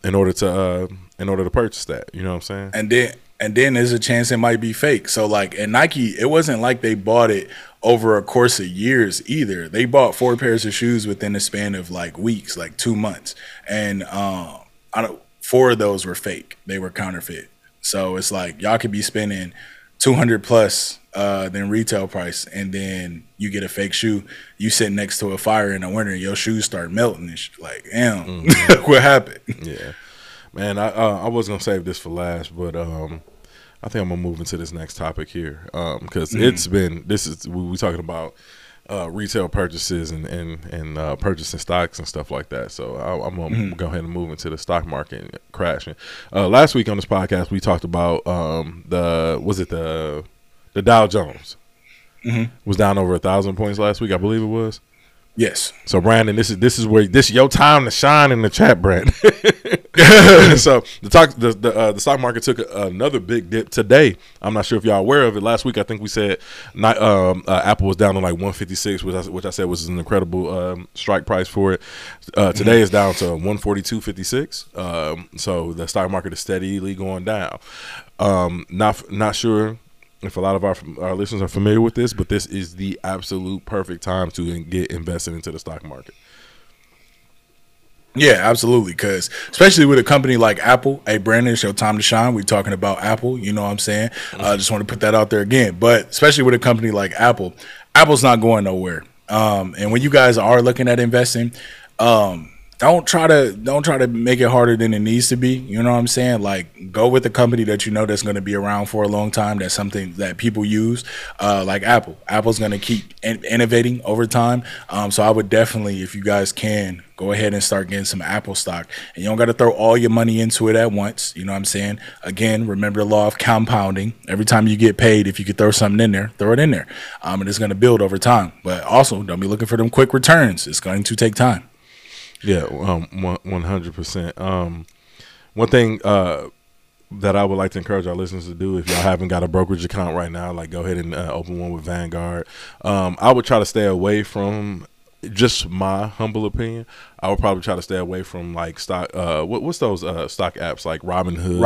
in order to purchase that. You know what I'm saying? And then there's a chance it might be fake. So like at Nike, it wasn't like they bought it over a course of years either. They bought 4 pairs of shoes within the span of like weeks, like 2 months, and I don't. four of those were fake. They were counterfeit. So it's like y'all could be spending 200 plus than retail price, and then you get a fake shoe. You sit next to a fire in the winter, and your shoes start melting. And like, damn, what happened? Yeah, man. I was gonna save this for last, but I think I'm gonna move into this next topic here because it's been. We're talking about retail purchases and purchasing stocks and stuff like that. So I'm gonna go ahead and move into the stock market crashing. Last week on this podcast, we talked about the Dow Jones was down over 1,000 points last week, I believe it was. Yes. So Brandon, this is your time to shine in the chat, Brandon. So the stock market took another big dip today. I'm not sure if y'all aware of it. Last week, I think we said Apple was down to like 156, which I said was an incredible strike price for it. Today is down to 142.56. So the stock market is steadily going down. Not sure if a lot of our listeners are familiar with this, but this is the absolute perfect time to get invested into the stock market. Yeah, absolutely, because especially with a company like Apple, hey, Brandon, it's your time to shine. We're talking about Apple, you know what I'm saying? I just want to put that out there again. But especially with a company like Apple, Apple's not going nowhere. And when you guys are looking at investing, Don't try to make it harder than it needs to be. You know what I'm saying? Like, go with a company that you know that's going to be around for a long time. That's something that people use, like Apple. Apple's going to keep innovating over time. So I would definitely, if you guys can, go ahead and start getting some Apple stock. And you don't got to throw all your money into it at once. You know what I'm saying? Again, remember the law of compounding. Every time you get paid, if you could throw something in there, throw it in there. And it's going to build over time. But also, don't be looking for them quick returns. It's going to take time. Yeah, 100%. One thing that I would like to encourage our listeners to do, if y'all haven't got a brokerage account right now, like go ahead and open one with Vanguard. I would try to stay away from, just my humble opinion, I would probably try to stay away from like stock. What's those stock apps like Robinhood,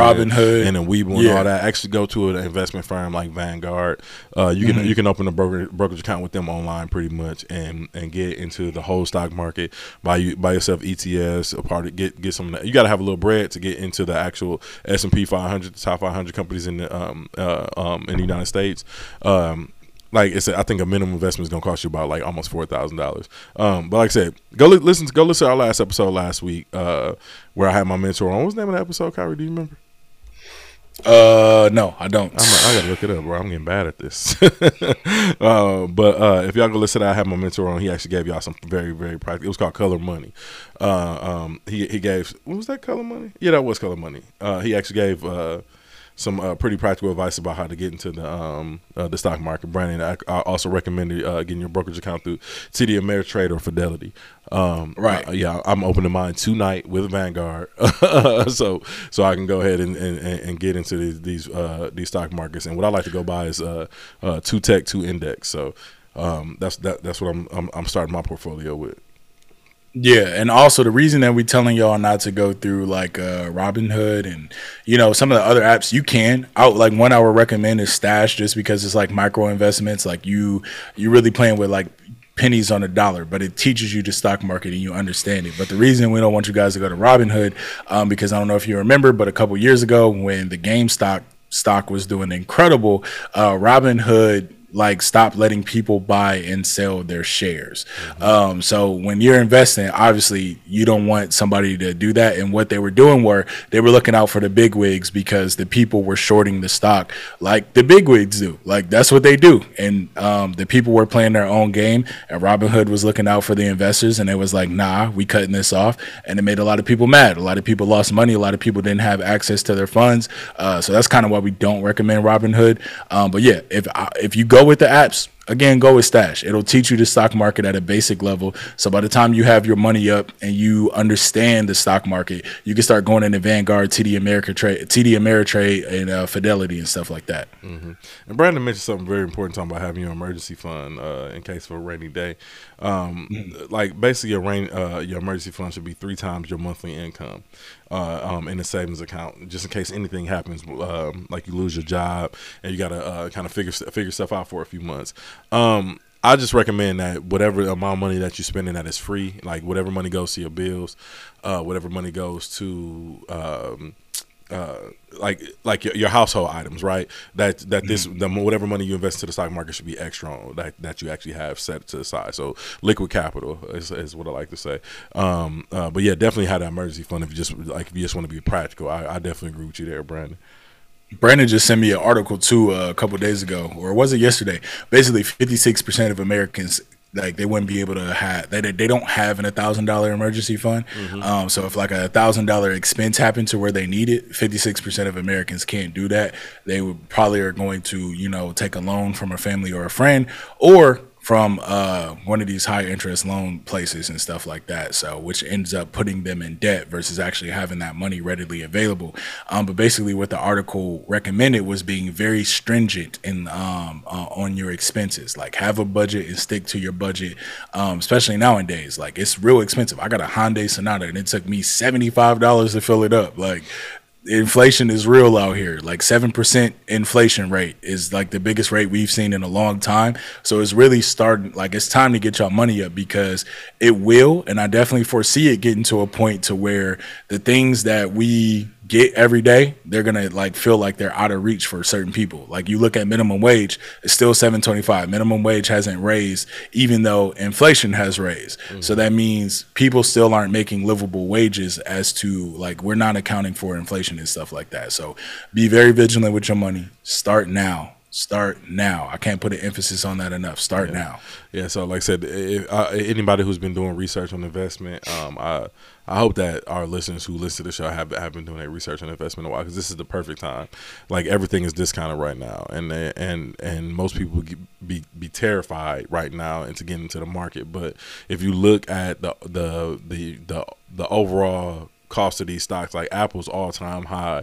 and Webull and all that? Actually, go to an investment firm like Vanguard. You can open a brokerage account with them online pretty much, and get into the whole stock market. Buy yourself ETFs, get some. You got to have a little bread to get into the actual S&P 500, the top 500 companies in the United States. Like it's, I think a minimum investment is gonna cost you about like almost $4,000. But like I said, go listen to our last episode last week, where I had my mentor on. What was the name of that episode, Kyrie? Do you remember? No, I don't. I gotta look it up, bro. I'm getting bad at this. But if y'all go listen to that, I had my mentor on. He actually gave y'all some very, very practical. It was called Color Money. He gave, what was that, Color Money? Yeah, that was Color Money. He actually gave some pretty practical advice about how to get into the stock market. Brandon, I also recommend getting your brokerage account through TD Ameritrade or Fidelity. I'm opening mine tonight with Vanguard, so I can go ahead and get into these stock markets. And what I like to go by is two tech, two index. So that's what I'm starting my portfolio with. Yeah, and also the reason that we're telling y'all not to go through like Robinhood and some of the other apps, you can out like one I would recommend is Stash, just because it's like micro investments, like you really playing with like pennies on a dollar, but it teaches you the stock market and you understand it. But the reason we don't want you guys to go to Robinhood, because I don't know if you remember, but a couple years ago when the GameStop stock was doing incredible, Robinhood stop letting people buy and sell their shares. So when you're investing, obviously you don't want somebody to do that. And what they were doing were they were looking out for the big wigs, because the people were shorting the stock like the big wigs do. Like that's what they do. And the people were playing their own game, and Robinhood was looking out for the investors, and it was like, nah, we cutting this off. And it made a lot of people mad. A lot of people lost money. A lot of people didn't have access to their funds. So that's kind of why we don't recommend Robinhood. But yeah, if you go with the apps, again, go with Stash. It'll teach you the stock market at a basic level. So by the time you have your money up and you understand the stock market, you can start going into Vanguard, TD Ameritrade, and Fidelity and stuff like that. And Brandon mentioned something very important, talking about having your emergency fund in case of a rainy day. Like basically your emergency fund should be 3 times your monthly income in a savings account, just in case anything happens, like you lose your job and you got to kind of figure stuff out for a few months. I just recommend that whatever amount of money that you're spending, that is free. Like whatever money goes to your bills, whatever money goes to like your household items, right? That this whatever money you invest into the stock market should be extra on that you actually have set to the side. So liquid capital is what I like to say. But yeah, definitely have that emergency fund if you just want to be practical. I definitely agree with you there, Brandon. Brandon just sent me an article too a couple of days ago, or was it yesterday? Basically, 56% of Americans, like, they wouldn't be able to have, they don't have an $1,000 emergency fund. Mm-hmm. So if like a $1,000 expense happened to where they need it, 56% of Americans can't do that. They would probably are going to, you know, take a loan from a family or a friend, or from one of these high interest loan places and stuff like that, so which ends up putting them in debt versus actually having that money readily available. But basically what the article recommended was being very stringent in on your expenses. Like, have a budget and stick to your budget, especially nowadays. Like, it's real expensive. I got a Hyundai Sonata and it took me $75 to fill it up. Like, inflation is real out here. Like, 7% inflation rate is like the biggest rate we've seen in a long time. So it's really starting, like, it's time to get y'all money up, because it will, and I definitely foresee it getting to a point to where the things that we get every day, they're gonna like feel like they're out of reach for certain people. Like, you look at minimum wage, it's still $7.25. Minimum wage hasn't raised, even though inflation has raised. Mm-hmm. So that means people still aren't making livable wages, as to like, we're not accounting for inflation and stuff like that. So be very vigilant with your money. Start now. Start now. I can't put an emphasis on that enough. Start now. Yeah. So like I said, if, anybody who's been doing research on investment, I hope that our listeners who listen to the show have been doing their research on investment in a while, because this is the perfect time. Like, everything is discounted right now, and most people be terrified right now into getting into the market. But if you look at the overall cost of these stocks, like Apple's all-time high,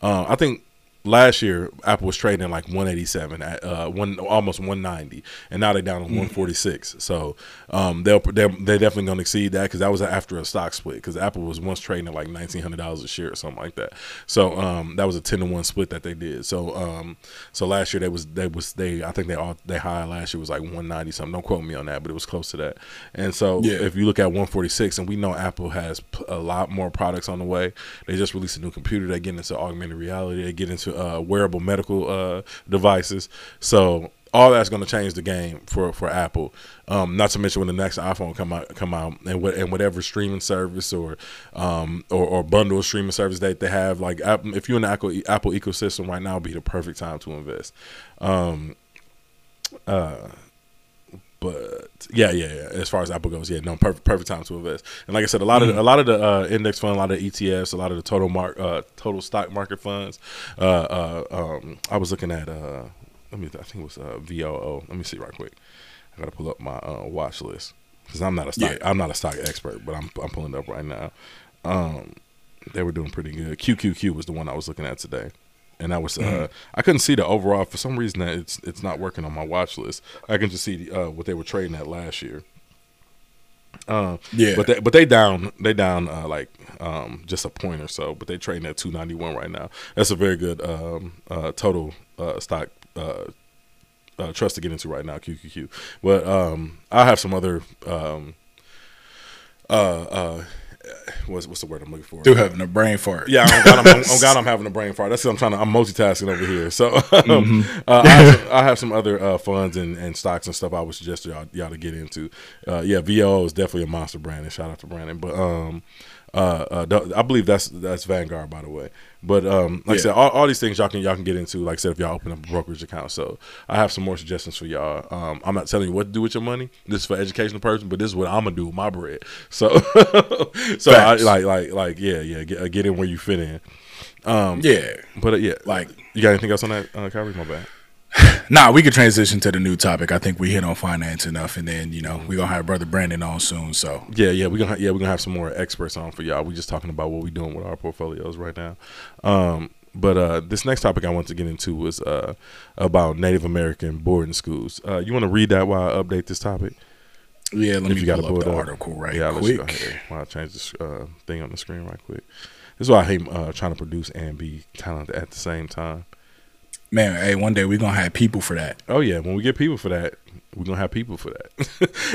I think last year Apple was trading like 187 at almost 190, and now they're down to 146. So they're definitely going to exceed that, because that was after a stock split, because Apple was once trading at like $1,900 a share or something like that. So that was a 10-to-1 split that they did. So so last year I think they high last year was like 190 something. Don't quote me on that, but it was close to that. And so if you look at 146, and we know Apple has a lot more products on the way. They just released a new computer. They get into augmented reality. They get into wearable medical devices. So all that's going to change the game for Apple. Not to mention when the next iPhone come out, and whatever streaming service or bundle streaming service that they have. Like, if you're in the Apple ecosystem right now, it'd be the perfect time to invest. But yeah. As far as Apple goes, perfect time to invest. And like I said, a lot of the index fund, a lot of ETFs, a lot of the total stock market funds. I was looking at I think it was VOO. Let me see right quick. I gotta pull up my watch list, because I'm not a stock expert, but I'm pulling it up right now. They were doing pretty good. QQQ was the one I was looking at today. And that was I couldn't see the overall for some reason. That it's not working on my watch list. I can just see what they were trading at last year. But they down like just a point or so. But they trading at 291 right now. That's a very good total stock trust to get into right now. QQQ. But I have some other what's the word I'm looking for? Still having a brain fart. Yeah, I'm having a brain fart. That's what I'm multitasking over here. So I have some other funds and stocks and stuff I would suggest y'all to get into. VOO is definitely a monster brand, and shout out to Brandon. But I believe that's Vanguard, by the way. But I said, all these things y'all can get into. Like I said, if y'all open up a brokerage account. So I have some more suggestions for y'all. I'm not telling you what to do with your money. This is for educational purposes, but this is what I'm gonna do with my bread. So get in where you fit in. You got anything else on that? Kyrie, my bad. Nah, we could transition to the new topic. I think we hit on finance enough, and then we're gonna have Brother Brandon on soon. So we're gonna have some more experts on for y'all. We're just talking about what we're doing with our portfolios right now. But this next topic I want to get into was about Native American boarding schools. You want to read that while I update this topic? Yeah, let me pull up the article right quick. I'll change this thing on the screen right quick. This is why I hate trying to produce and be talented at the same time. Man, hey, one day we're going to have people for that. Oh, yeah. When we get people for that, We're going to have people for that.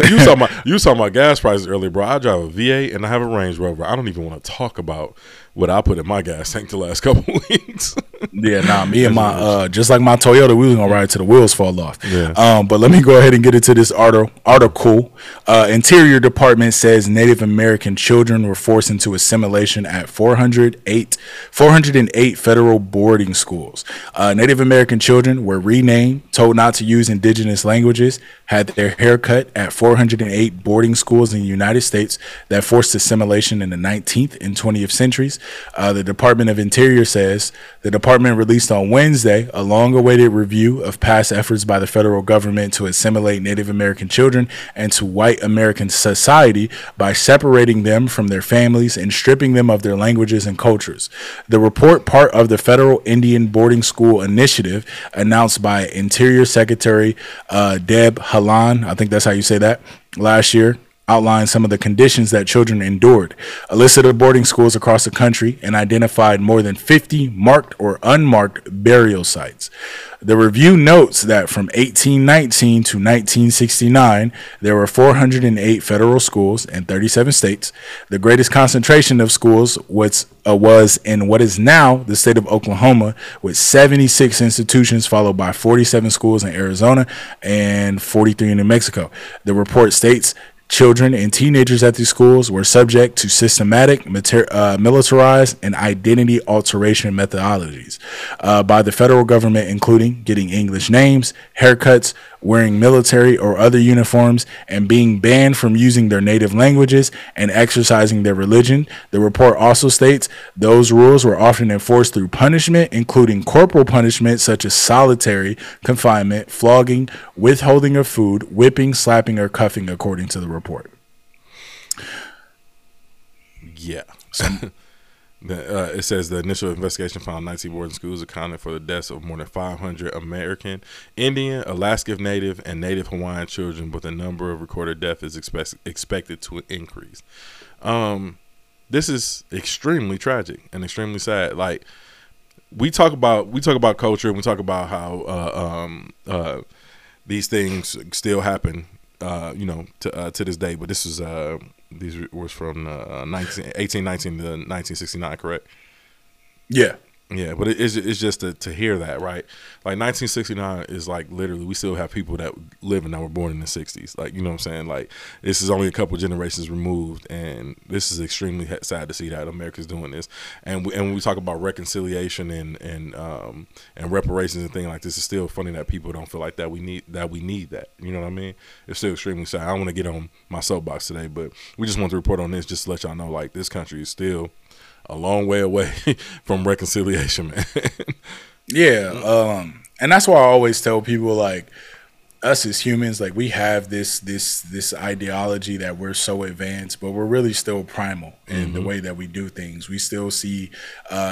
you were talking about gas prices earlier, bro. I drive a V8 and I have a Range Rover. I don't even want to talk about what I put in my gas tank the last couple of weeks. Yeah, nah, me and my, just like my Toyota, we was going to ride till the wheels fall off. Yeah. But let me go ahead and get into this article. Interior Department says Native American children were forced into assimilation at 408 federal boarding schools. Native American children were renamed, told not to use indigenous languages, had their hair cut at 408 boarding schools in the United States that forced assimilation in the 19th and 20th centuries. The Department of Interior says the department released on Wednesday a long-awaited review of past efforts by the federal government to assimilate Native American children into white American society by separating them from their families and stripping them of their languages and cultures. The report, part of the Federal Indian Boarding School Initiative announced by Interior Secretary Deb Haaland, I think that's how you say that, last year, outlined some of the conditions that children endured. A list of the boarding schools across the country and identified more than 50 marked or unmarked burial sites. The review notes that from 1819 to 1969, there were 408 federal schools in 37 states. The greatest concentration of schools was in what is now the state of Oklahoma, with 76 institutions, followed by 47 schools in Arizona and 43 in New Mexico. The report states children and teenagers at these schools were subject to systematic, militarized, and identity alteration methodologies by the federal government, including getting English names, haircuts, wearing military or other uniforms, and being banned from using their native languages and exercising their religion. The report also states those rules were often enforced through punishment, including corporal punishment such as solitary confinement, flogging, withholding of food, whipping, slapping, or cuffing, according to the report. Yeah. It says the initial investigation found 19 boarding schools accounted for the deaths of more than 500 American, Indian, Alaska Native, and Native Hawaiian children, but the number of recorded deaths is expected to increase. This is extremely tragic and extremely sad. Like, we talk about culture, and we talk about how these things still happen, to this day. But this is these was from 1819 to 1969, correct? Yeah. Yeah, but it's just to hear that, right? Like, 1969 is, like, literally, we still have people that live and that were born in the 60s. Like, you know what I'm saying? Like, this is only a couple generations removed, and this is extremely sad to see that America's doing this. And when we talk about reconciliation and reparations and things like this, it's still funny that people don't feel like that we need that. You know what I mean? It's still extremely sad. I don't want to get on my soapbox today, but we just want to report on this just to let y'all know, like, this country is still a long way away from reconciliation, man. Yeah, and that's why I always tell people, like, us as humans, like, we have this ideology that we're so advanced, but we're really still primal in the way that we do things. We still see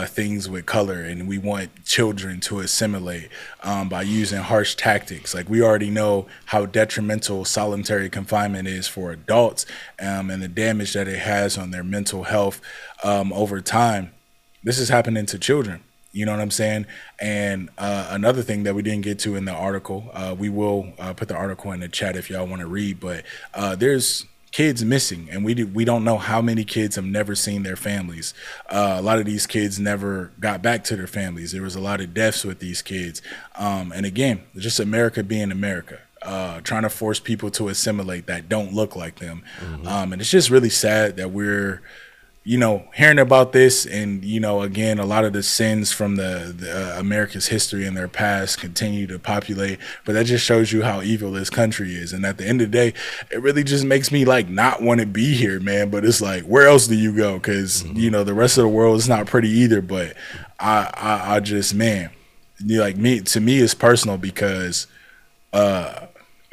things with color, and we want children to assimilate by using harsh tactics. Like, we already know how detrimental solitary confinement is for adults, and the damage that it has on their mental health over time. This is happening to children. You know what I'm saying? And another thing that we didn't get to in the article, we will put the article in the chat if y'all want to read, but there's kids missing, and we don't know how many kids have never seen their families. A lot of these kids never got back to their families. There was a lot of deaths with these kids. And again, just America being America. Trying to force people to assimilate that don't look like them. And it's just really sad that we're hearing about this, and again, a lot of the sins from the America's history and their past continue to populate, but that just shows you how evil this country is. And at the end of the day, it really just makes me, like, not want to be here, man. But it's like, where else do you go? Because the rest of the world is not pretty either. But I just, man, like, to me it's personal, because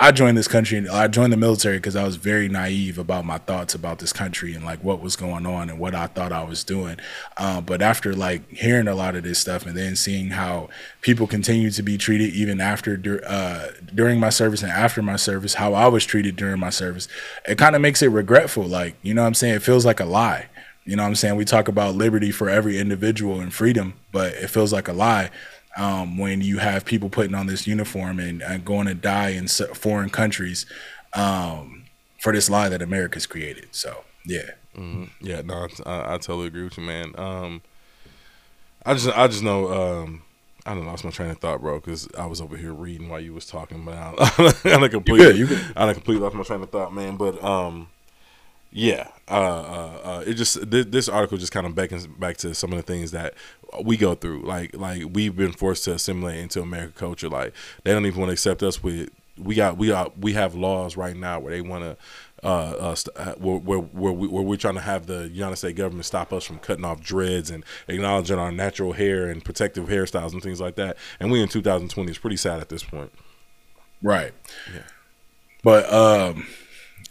I joined this country, and I joined the military because I was very naive about my thoughts about this country and, like, what was going on and what I thought I was doing. But after, like, hearing a lot of this stuff and then seeing how people continue to be treated even after during my service and after my service, how I was treated during my service, it kind of makes it regretful. Like, you know what I'm saying? It feels like a lie. You know what I'm saying? We talk about liberty for every individual and freedom, but it feels like a lie. when you have people putting on this uniform and going to die in foreign countries for this lie that America's created. So, yeah. Mm-hmm. Yeah, no, I totally agree with you, man. I just know, I don't know, I lost my train of thought, bro, because I was over here reading while you was talking, but I completely lost my train of thought, man. But it just this article just kind of beckons back to some of the things that we go through, like we've been forced to assimilate into American culture. Like they don't even want to accept us with we have laws right now where they want to. We're trying to have the United States government stop us from cutting off dreads and acknowledging our natural hair and protective hairstyles and things like that. And we in 2020 is pretty sad at this point. Right. Yeah. But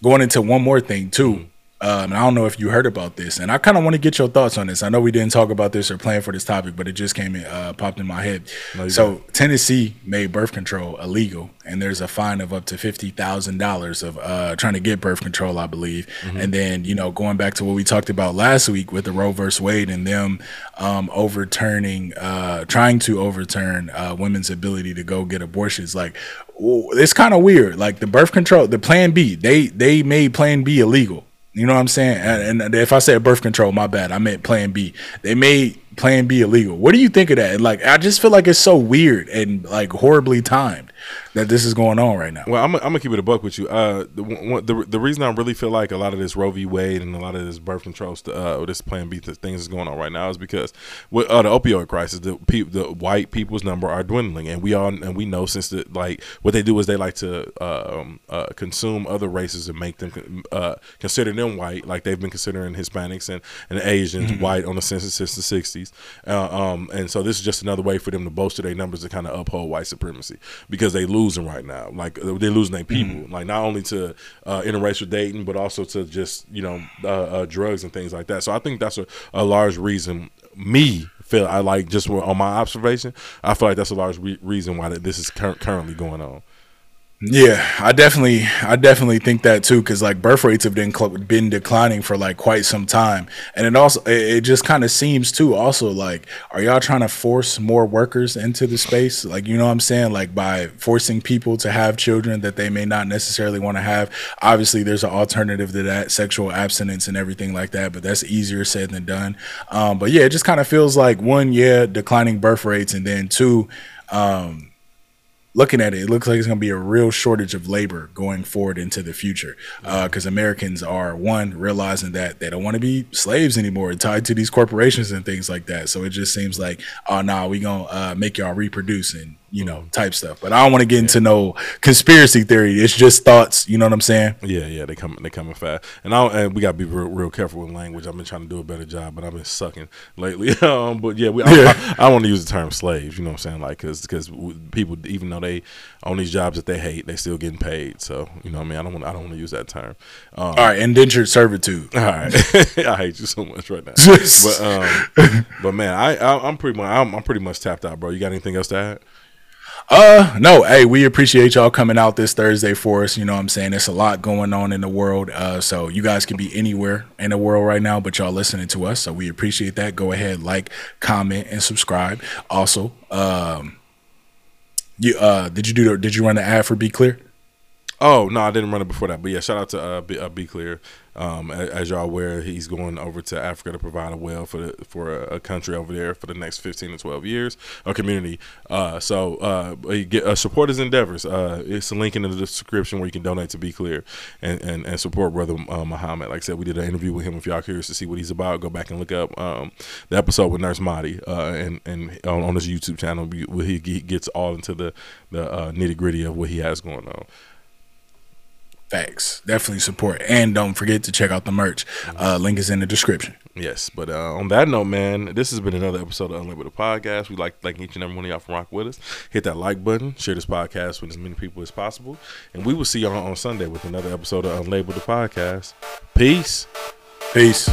going into one more thing too, and I don't know if you heard about this, and I kind of want to get your thoughts on this. I know we didn't talk about this or plan for this topic, but it just came in, popped in my head. No, so didn't. Tennessee made birth control illegal, and there's a fine of up to $50,000 of trying to get birth control, I believe. Mm-hmm. And then, you know, going back to what we talked about last week with the Roe versus Wade and them trying to overturn women's ability to go get abortions, like, it's kind of weird. Like the birth control, the Plan B, they made Plan B illegal. You know what I'm saying? And if I said birth control, my bad. I meant Plan B. They made Plan B illegal. What do you think of that? Like, I just feel like it's so weird and like horribly timed that this is going on right now. Well, I'm gonna keep it a buck with you. The reason I really feel like a lot of this Roe v. Wade and a lot of this birth control, this Plan B things is going on right now is because with the opioid crisis, the white people's number are dwindling, and we know since what they do is they like to consume other races and make them consider them white, like they've been considering Hispanics and Asians mm-hmm. white on the census since the 60s. And so this is just another way for them to bolster their numbers to kind of uphold white supremacy, because they losing right now. Like they're losing their people, mm-hmm. like not only to interracial dating, but also to just, you know, drugs and things like that. So I think that's a large reason I feel like that's a large reason why this is currently going on. Yeah, I definitely think that too, because like birth rates have been declining for like quite some time, and it just kind of seems too. Also, like, are y'all trying to force more workers into the space? Like, you know what I'm saying? Like by forcing people to have children that they may not necessarily want to have. Obviously, there's an alternative to that, sexual abstinence and everything like that, but that's easier said than done. But yeah, it just kind of feels like one, yeah, declining birth rates, and then two, looking at it, it looks like it's going to be a real shortage of labor going forward into the future, because Americans are, one, realizing that they don't want to be slaves anymore tied to these corporations and things like that. So it just seems like, oh, nah, we going to make y'all reproduce and, you know, type stuff. But I don't want to get into no conspiracy theory. It's just thoughts. You know what I'm saying? Yeah, yeah. They coming fast. And we got to be real careful with language. I've been trying to do a better job, but I've been sucking lately. But yeah, I want to use the term slaves. You know what I'm saying? Like, because people, even though they on these jobs that they hate, they still getting paid. So, you know what I mean? I don't want to use that term. All right, indentured servitude. All right, I hate you so much right now. But man, I'm pretty much tapped out, bro. You got anything else to add? No, hey, we appreciate y'all coming out this Thursday for us. You know what I'm saying? It's a lot going on in the world. So you guys can be anywhere in the world right now, but y'all listening to us. So we appreciate that. Go ahead, like, comment, and subscribe. Also, did you run the ad for BKlear? Oh, no, I didn't run it before that. But yeah, shout out to BKlear. As y'all aware, he's going over to Africa to provide a well for a country over there for the next 15 to 12 years, a community. So support his endeavors. It's a link in the description where you can donate to BKlear and support Brother Muhammad. Like I said, we did an interview with him. If y'all curious to see what he's about, go back and look up the episode with Nurse Mahdi and on his YouTube channel where he gets all into the nitty gritty of what he has going on. Facts. Definitely support. And don't forget to check out the merch. Link is in the description. Yes. But on that note, man, this has been another episode of Unlabeled Podcast. We'd like to thank each and every one of y'all for rocking with us. Hit that like button. Share this podcast with as many people as possible. And we will see y'all on Sunday with another episode of Unlabeled Podcast. Peace. Peace.